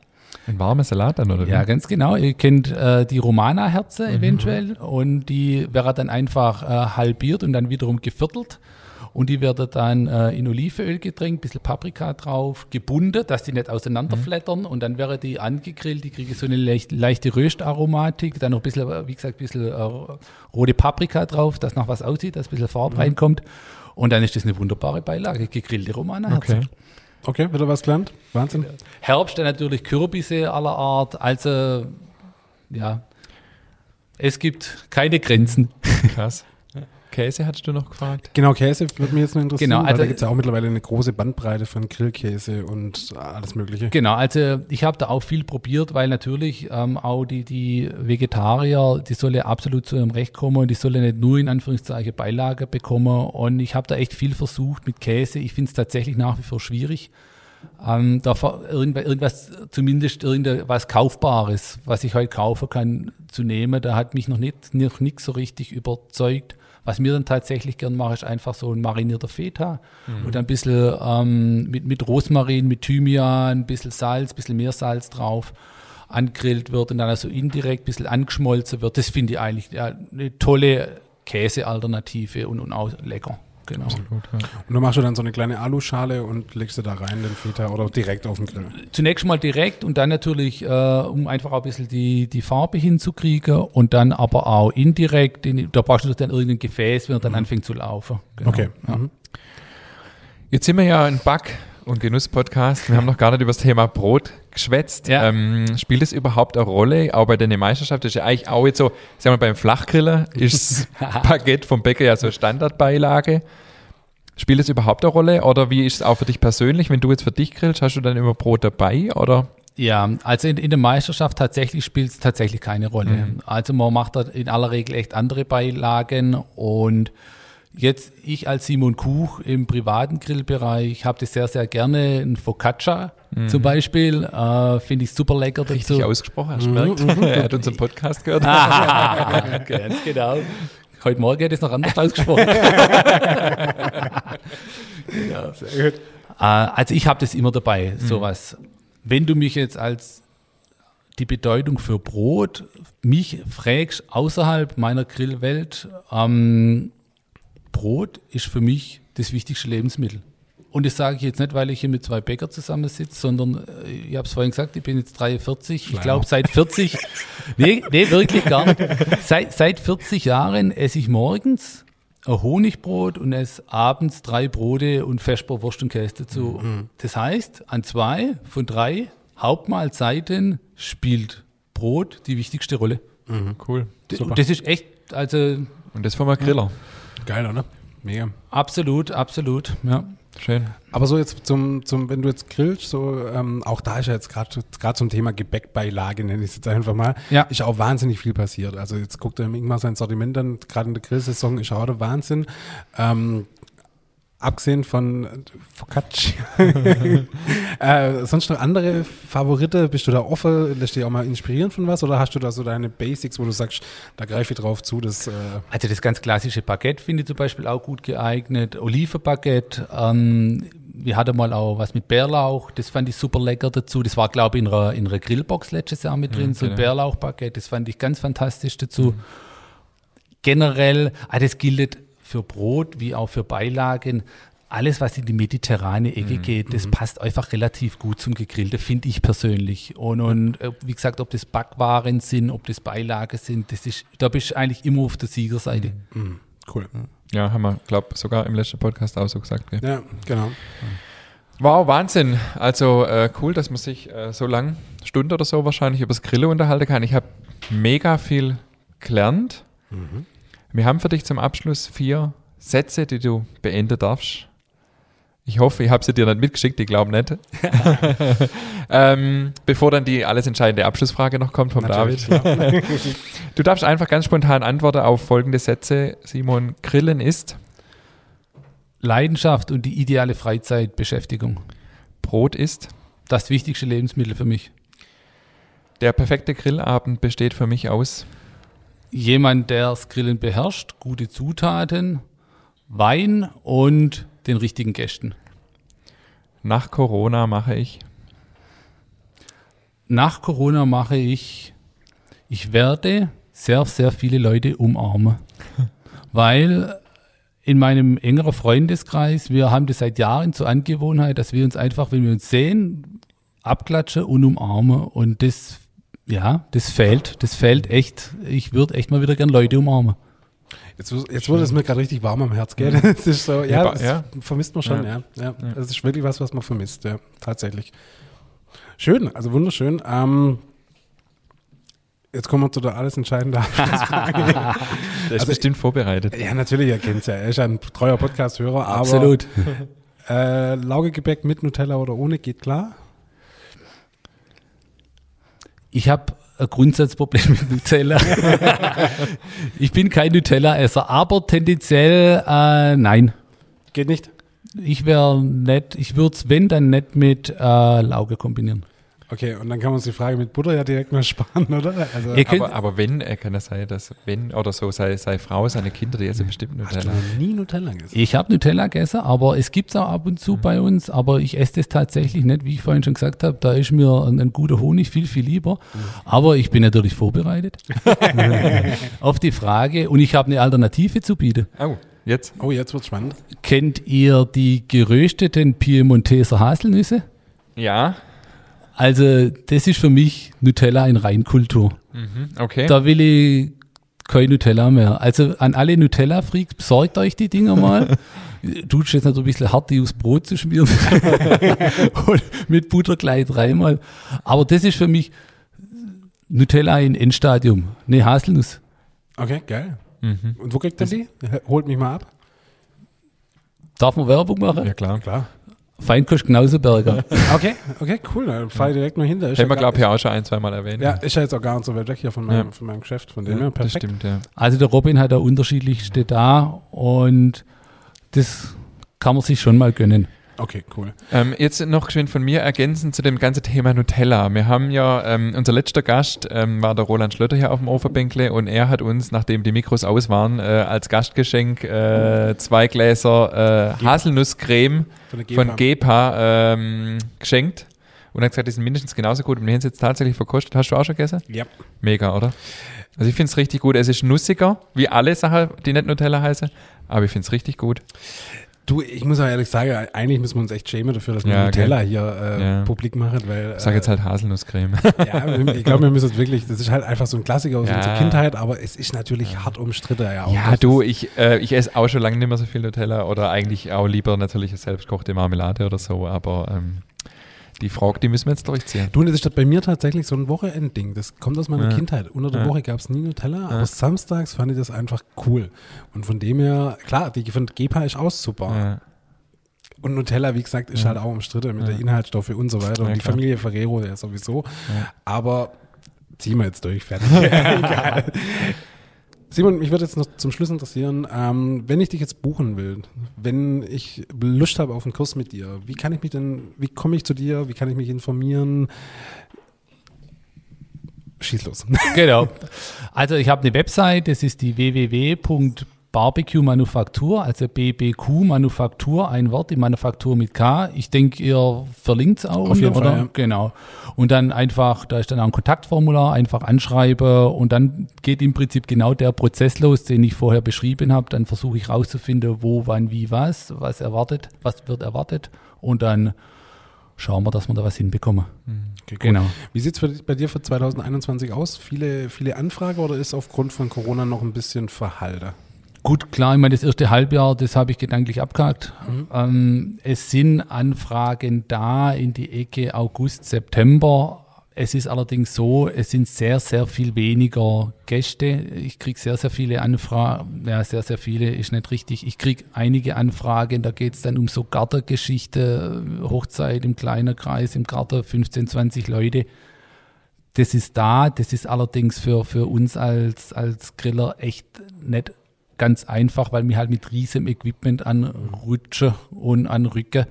Ein warmer Salat dann, oder wie? Ja, ganz genau. Ihr kennt äh, die Romana-Herze mhm. eventuell und die wäre dann einfach äh, halbiert und dann wiederum geviertelt. und die werden dann äh, in Olivenöl getränkt, ein bisschen Paprika drauf, gebunden, dass die nicht auseinanderflattern, mhm. und dann werden die angegrillt, die kriegen so eine leicht, leichte Röstaromatik, dann noch ein bisschen, wie gesagt, ein bisschen äh, rote Paprika drauf, dass noch was aussieht, dass ein bisschen Farbe mhm. reinkommt, und dann ist das eine wunderbare Beilage, gegrillte Romane. Okay. Okay, wieder was gelernt. Wahnsinn. Herbst dann natürlich Kürbisse aller Art. Also, ja, es gibt keine Grenzen. Krass. Käse hattest du noch gefragt? Genau, Käse würde mich jetzt noch interessieren, genau, also, weil da gibt es ja auch mittlerweile eine große Bandbreite von Grillkäse und alles Mögliche. Genau, also ich habe da auch viel probiert, weil natürlich ähm, auch die, die Vegetarier, die sollen absolut zu ihrem Recht kommen und die sollen nicht nur in Anführungszeichen Beilage bekommen, und ich habe da echt viel versucht mit Käse. Ich finde es tatsächlich nach wie vor schwierig. Ähm, da irgendwas, zumindest irgendwas Kaufbares, was ich heute kaufen kann, zu nehmen, da hat mich noch nicht, noch nichts so richtig überzeugt. Was mir dann tatsächlich gern mache, ist einfach so ein marinierter Feta mhm. und ein bisschen ähm, mit, mit Rosmarin, mit Thymian, ein bisschen Salz, ein bisschen Meersalz drauf, angegrillt wird und dann also indirekt ein bisschen angeschmolzen wird. Das finde ich eigentlich ja, eine tolle Käsealternative und, und auch lecker. Genau. Absolut, ja. Und dann machst du dann so eine kleine Aluschale und legst du da rein den Feta oder direkt auf den Grill? Zunächst mal direkt und dann natürlich, äh, um einfach auch ein bisschen die, die Farbe hinzukriegen, und dann aber auch indirekt, in, da brauchst du dann irgendein Gefäß, wenn er dann mhm. anfängt zu laufen. Genau. Okay. Ja. Mhm. Jetzt sind wir ja ein Back- und Genuss-Podcast. Wir haben noch gar nicht über das Thema Brot geschwätzt. Ja. Ähm, spielt es überhaupt eine Rolle? Auch bei der Meisterschaft ist ja eigentlich auch jetzt so, sagen wir beim Flachgriller ist das Baguette vom Bäcker ja so Standardbeilage. Spielt es überhaupt eine Rolle? Oder wie ist es auch für dich persönlich? Wenn du jetzt für dich grillst, hast du dann immer Brot dabei? Oder? Ja, also in, in der Meisterschaft tatsächlich spielt es tatsächlich keine Rolle. Mhm. Also man macht da in aller Regel echt andere Beilagen, und jetzt ich als Simon Kuch im privaten Grillbereich habe das sehr, sehr gerne. Ein Focaccia mhm. zum Beispiel, äh, finde ich super lecker dazu. Richtig ausgesprochen, hast du gemerkt? Mhm. Er hat unseren Podcast gehört. Ah, ganz genau. Heute Morgen hätte ich es noch anders ausgesprochen. Genau. Sehr gut. Äh, also ich habe das immer dabei, mhm. sowas. Wenn du mich jetzt als die Bedeutung für Brot mich fragst, außerhalb meiner Grillwelt, ähm, Brot ist für mich das wichtigste Lebensmittel. Und das sage ich jetzt nicht, weil ich hier mit zwei Bäcker zusammensitze, sondern ich habe es vorhin gesagt, ich bin jetzt dreiundvierzig. Kleiner. Ich glaube, seit vierzig, nee, nee, wirklich gar nicht. Seit, seit vierzig Jahren esse ich morgens ein Honigbrot und esse abends drei Brote und Feschbrotwurst und Käse dazu. Mhm. Das heißt, an zwei von drei Hauptmahlzeiten spielt Brot die wichtigste Rolle. Mhm, cool. Super. Das ist echt, also. Und das vom Griller. Geil, oder? Mega. Absolut, absolut, ja. Schön. Aber so jetzt zum, zum wenn du jetzt grillst, so ähm, auch da ist ja jetzt gerade zum Thema Gebäckbeilage, nenne ich es jetzt einfach mal, ja. ist auch wahnsinnig viel passiert. Also jetzt guckt er im Ingmar sein Sortiment dann, gerade in der Grillsaison ist auch der Wahnsinn. Ähm, abgesehen von Focaccia. äh, sonst noch andere Favorite? Bist du da offen? Lässt dich auch mal inspirieren von was? Oder hast du da so deine Basics, wo du sagst, da greife ich drauf zu? Das, äh also das ganz klassische Baguette finde ich zum Beispiel auch gut geeignet. Olivenbaguette. Ähm, wir hatten mal auch was mit Bärlauch. Das fand ich super lecker dazu. Das war, glaube ich, in einer, in einer Grillbox letztes Jahr mit drin. Ja, so ein Bärlauchbaguette. Das fand ich ganz fantastisch dazu. Mhm. Generell, ah, das gilt für Brot wie auch für Beilagen, alles, was in die mediterrane Ecke mm, geht, das mm. passt einfach relativ gut zum Gegrillten, finde ich persönlich. Und, und wie gesagt, ob das Backwaren sind, ob das Beilagen sind, das ist, da bist du eigentlich immer auf der Siegerseite. Mm, cool. Ja, haben wir, glaube ich, sogar im letzten Podcast auch so gesagt. Gell? Ja, genau. Wow, Wahnsinn. Also äh, cool, dass man sich äh, so lange, Stunde oder so wahrscheinlich, über das Grillen unterhalten kann. Ich habe mega viel gelernt. Mhm. Wir haben für dich zum Abschluss vier Sätze, die du beenden darfst. Ich hoffe, ich habe sie dir nicht mitgeschickt, ich glaube nicht. ähm, bevor dann die alles entscheidende Abschlussfrage noch kommt vom Natürlich, David. Ja. Du darfst einfach ganz spontan antworten auf folgende Sätze, Simon. Grillen ist Leidenschaft und die ideale Freizeitbeschäftigung. Brot ist das wichtigste Lebensmittel für mich. Der perfekte Grillabend besteht für mich aus jemand, der das Grillen beherrscht, gute Zutaten, Wein und den richtigen Gästen. Nach Corona mache ich? Nach Corona mache ich, ich werde sehr, sehr viele Leute umarmen, weil in meinem engeren Freundeskreis, wir haben das seit Jahren zur Angewohnheit, dass wir uns einfach, wenn wir uns sehen, abklatschen und umarmen. Und das, ja, das fehlt, das fehlt echt. Ich würde echt mal wieder gern Leute umarmen. Jetzt, jetzt wurde es mir gerade richtig warm am Herz, gell? Ja. Das ist so, ja, das ja. vermisst man schon, ja. ja. ja. Das ist wirklich was, was man vermisst, ja, tatsächlich. Schön, also wunderschön. Ähm, jetzt kommen wir zu der alles entscheidenden Abschlussfrage. Der ist also, bestimmt vorbereitet. Ja, natürlich, ihr kennt es ja. Er ist ein treuer Podcast-Hörer, aber absolut. Äh, Laugegebäck mit Nutella oder ohne, geht klar? Ich habe ein Grundsatzproblem mit Nutella. Ich bin kein Nutella-Esser, aber tendenziell äh, nein. Geht nicht? Ich wäre nett, ich würde es, wenn, dann nicht mit äh, Lauge kombinieren. Okay, und dann kann man uns die Frage mit Butter ja direkt mal sparen, oder? Also, aber, aber wenn, äh, kann das sein, dass wenn oder so, sei, sei Frau, seine Kinder, die essen bestimmt Nutella. Hast du noch nie Nutella gegessen? Ich habe Nutella gegessen, aber es gibt es auch ab und zu mhm. bei uns, aber ich esse das tatsächlich nicht, wie ich vorhin schon gesagt habe, da ist mir ein, ein guter Honig viel, viel lieber, mhm. aber ich bin natürlich vorbereitet auf die Frage und ich habe eine Alternative zu bieten. Oh. Jetzt. Oh, jetzt wird's spannend. Kennt ihr die gerösteten Piemonteser Haselnüsse? Ja. Also das ist für mich Nutella in Reinkultur. Mhm, okay. Da will ich kein Nutella mehr. Also an alle Nutella-Freaks, besorgt euch die Dinger mal. Du tust jetzt noch ein bisschen hart, die aufs Brot zu schmieren. Und mit Butter gleich dreimal. Aber das ist für mich Nutella in Endstadium. Eine Haselnuss. Okay, geil. Mhm. Und wo kriegt ihr die? Holt mich mal ab. Darf man Werbung machen? Ja, klar, klar. Feinkost Gnauseberger. Okay, okay, cool. Dann fahre ich direkt mal hinter. Ich habe, glaube ich, ja auch schon ein, zweimal erwähnt. Ja, ist ja jetzt auch gar nicht so weit weg hier von meinem, ja. von meinem Geschäft. Von dem ja, perfekt. Das stimmt, ja. Also der Robin hat da unterschiedlichste da und das kann man sich schon mal gönnen. Okay, cool. Ähm, jetzt noch geschwind von mir ergänzend zu dem ganzen Thema Nutella. Wir haben ja, ähm, unser letzter Gast ähm, war der Roland Schlötter hier auf dem Ofenbänkle und er hat uns, nachdem die Mikros aus waren, äh, als Gastgeschenk äh, zwei Gläser äh, Haselnusscreme von, von Gepa ähm, geschenkt und hat gesagt, die sind mindestens genauso gut und wir haben es jetzt tatsächlich verkostet. Hast du auch schon gegessen? Ja. Mega, oder? Also ich finde es richtig gut. Es ist nussiger, wie alle Sachen, die nicht Nutella heißen, aber ich finde es richtig gut. Du, ich muss auch ehrlich sagen, eigentlich müssen wir uns echt schämen dafür, dass wir ja, Nutella okay. hier äh, ja. publik machen, weil... Ich sage jetzt halt Haselnusscreme. Ja, ich glaube, wir müssen es wirklich, das ist halt einfach so ein Klassiker aus ja. unserer Kindheit, aber es ist natürlich ja. hart umstritten. Ja, auch ja du, ich, äh, ich esse auch schon lange nicht mehr so viel Nutella oder eigentlich auch lieber natürlich selbstgekochte Marmelade oder so, aber... Ähm Die Frage, die müssen wir jetzt durchziehen. Du, das ist bei mir tatsächlich so ein Wochenendding. Das kommt aus meiner ja. Kindheit. Unter der ja. Woche gab es nie Nutella, ja. aber samstags fand ich das einfach cool. Und von dem her, klar, die von Gepa ist auch super. Ja. Und Nutella, wie gesagt, ist ja. halt auch umstritten mit ja. der Inhaltsstoffe und so weiter. Und ja, die klar. Familie Ferrero ja sowieso. Ja. Aber ziehen wir jetzt durch, fertig. Egal. Simon, mich würde jetzt noch zum Schluss interessieren, ähm, wenn ich dich jetzt buchen will, wenn ich Lust habe auf einen Kurs mit dir, wie kann ich mich denn, wie komme ich zu dir, wie kann ich mich informieren? Schieß los. Genau. Also ich habe eine Website, das ist die w w w Punkt Barbecue Manufaktur, also B B Q Manufaktur, ein Wort, die Manufaktur mit K. Ich denke, ihr verlinkt es auch. Auf jeden oder? Fall, ja. Genau. Und dann einfach, da ist dann auch ein Kontaktformular, einfach anschreiben und dann geht im Prinzip genau der Prozess los, den ich vorher beschrieben habe. Dann versuche ich rauszufinden, wo, wann, wie, was, was erwartet, was wird erwartet und dann schauen wir, dass wir da was hinbekommen. Okay, cool. Genau. Wie sieht es bei dir für zwanzig einundzwanzig aus? Viele, viele Anfragen oder ist aufgrund von Corona noch ein bisschen verhalten? Gut, klar, ich meine, das erste Halbjahr, das habe ich gedanklich abgehakt. Mhm. Ähm, es sind Anfragen da in die Ecke August, September. Es ist allerdings so, es sind sehr, sehr viel weniger Gäste. Ich kriege sehr, sehr viele Anfragen. Ja, sehr, sehr viele ist nicht richtig. Ich kriege einige Anfragen, da geht es dann um so Gartengeschichte, Hochzeit im kleinen Kreis, im Garten, fünfzehn, zwanzig Leute. Das ist da, das ist allerdings für, für uns als, als Griller echt nicht ganz einfach, weil wir halt mit riesem Equipment anrutschen und anrücken.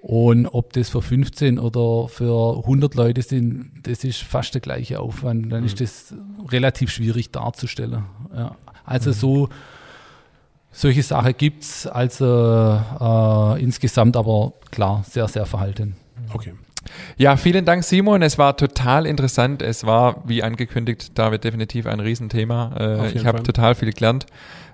Und ob das für fünfzehn oder für hundert Leute sind, das ist fast der gleiche Aufwand. Dann mhm. ist das relativ schwierig darzustellen. Ja. Also mhm. so solche Sachen gibt es. Also äh, insgesamt aber klar, sehr, sehr verhalten. Okay. Ja, vielen Dank, Simon. Es war total interessant. Es war, wie angekündigt, David, definitiv ein Riesenthema. Äh, ich habe total viel gelernt.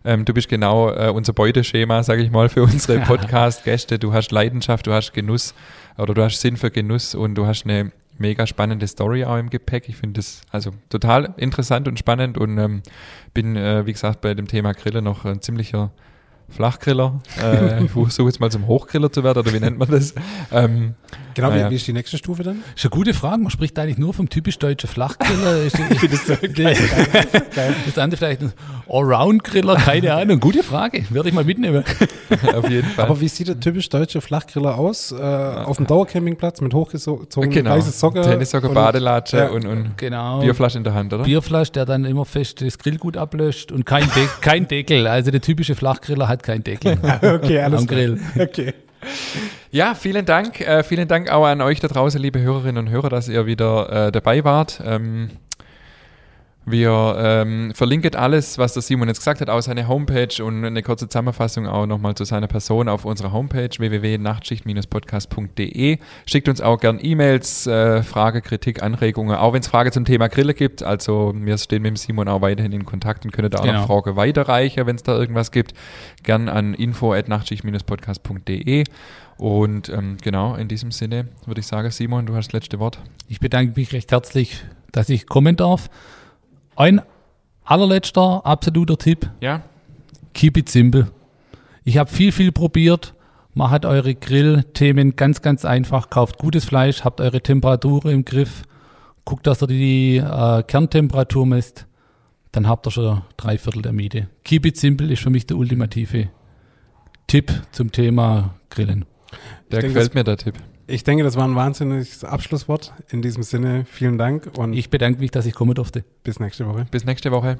Ähm, du bist genau äh, unser Beuteschema, sage ich mal, für unsere Podcast-Gäste. Du hast Leidenschaft, du hast Genuss oder du hast Sinn für Genuss und du hast eine mega spannende Story auch im Gepäck. Ich finde das also total interessant und spannend und ähm, bin, äh, wie gesagt, bei dem Thema Grillen noch ein ziemlicher Flachgriller. Äh, ich versuche jetzt mal zum Hochgriller zu werden, oder wie nennt man das? Ähm, genau, naja. Wie ist die nächste Stufe dann? Das ist eine gute Frage. Man spricht eigentlich nur vom typisch deutschen Flachgriller. Ich finde das so geil. Das andere vielleicht ein Allround-Griller, keine Ahnung. Gute Frage, werde ich mal mitnehmen. Auf jeden Fall. Aber wie sieht der typisch deutsche Flachgriller aus? Äh, auf dem Dauercampingplatz mit hochgezogenem genau. weißes Socker. Tennissocker, und, Badelatsche ja. und, und genau. Bierflasche in der Hand, oder? Bierflasche, der dann immer fest das Grillgut ablöscht und kein, De- kein Deckel. Also der typische Flachgriller hat keinen Deckel okay, alles am Grill. Okay. Ja, vielen Dank. Äh, vielen Dank auch an euch da draußen, liebe Hörerinnen und Hörer, dass ihr wieder äh, dabei wart. Ähm, wir ähm, verlinken alles, was der Simon jetzt gesagt hat, auch seine Homepage und eine kurze Zusammenfassung auch nochmal zu seiner Person auf unserer Homepage w w w punkt nachtschicht podcast punkt d e. Schickt uns auch gern E-Mails, äh, Frage, Kritik, Anregungen, auch wenn es Fragen zum Thema Grille gibt. Also wir stehen mit dem Simon auch weiterhin in Kontakt und können da auch genau. noch Fragen weiterreichen, wenn es da irgendwas gibt. Gern an info at nachtschicht podcast punkt d e. Und ähm, genau, in diesem Sinne würde ich sagen, Simon, du hast das letzte Wort. Ich bedanke mich recht herzlich, dass ich kommen darf. Ein allerletzter, absoluter Tipp. Ja. Keep it simple. Ich habe viel, viel probiert. Macht eure Grillthemen ganz, ganz einfach. Kauft gutes Fleisch, habt eure Temperatur im Griff. Guckt, dass ihr die äh, Kerntemperatur misst. Dann habt ihr schon drei Viertel der Miete. Keep it simple ist für mich der ultimative Tipp zum Thema Grillen. Der denke, gefällt mir, der Tipp. Ich denke, das war ein wahnsinniges Abschlusswort. In diesem Sinne, vielen Dank. Und ich bedanke mich, dass ich kommen durfte. Bis nächste Woche. Bis nächste Woche.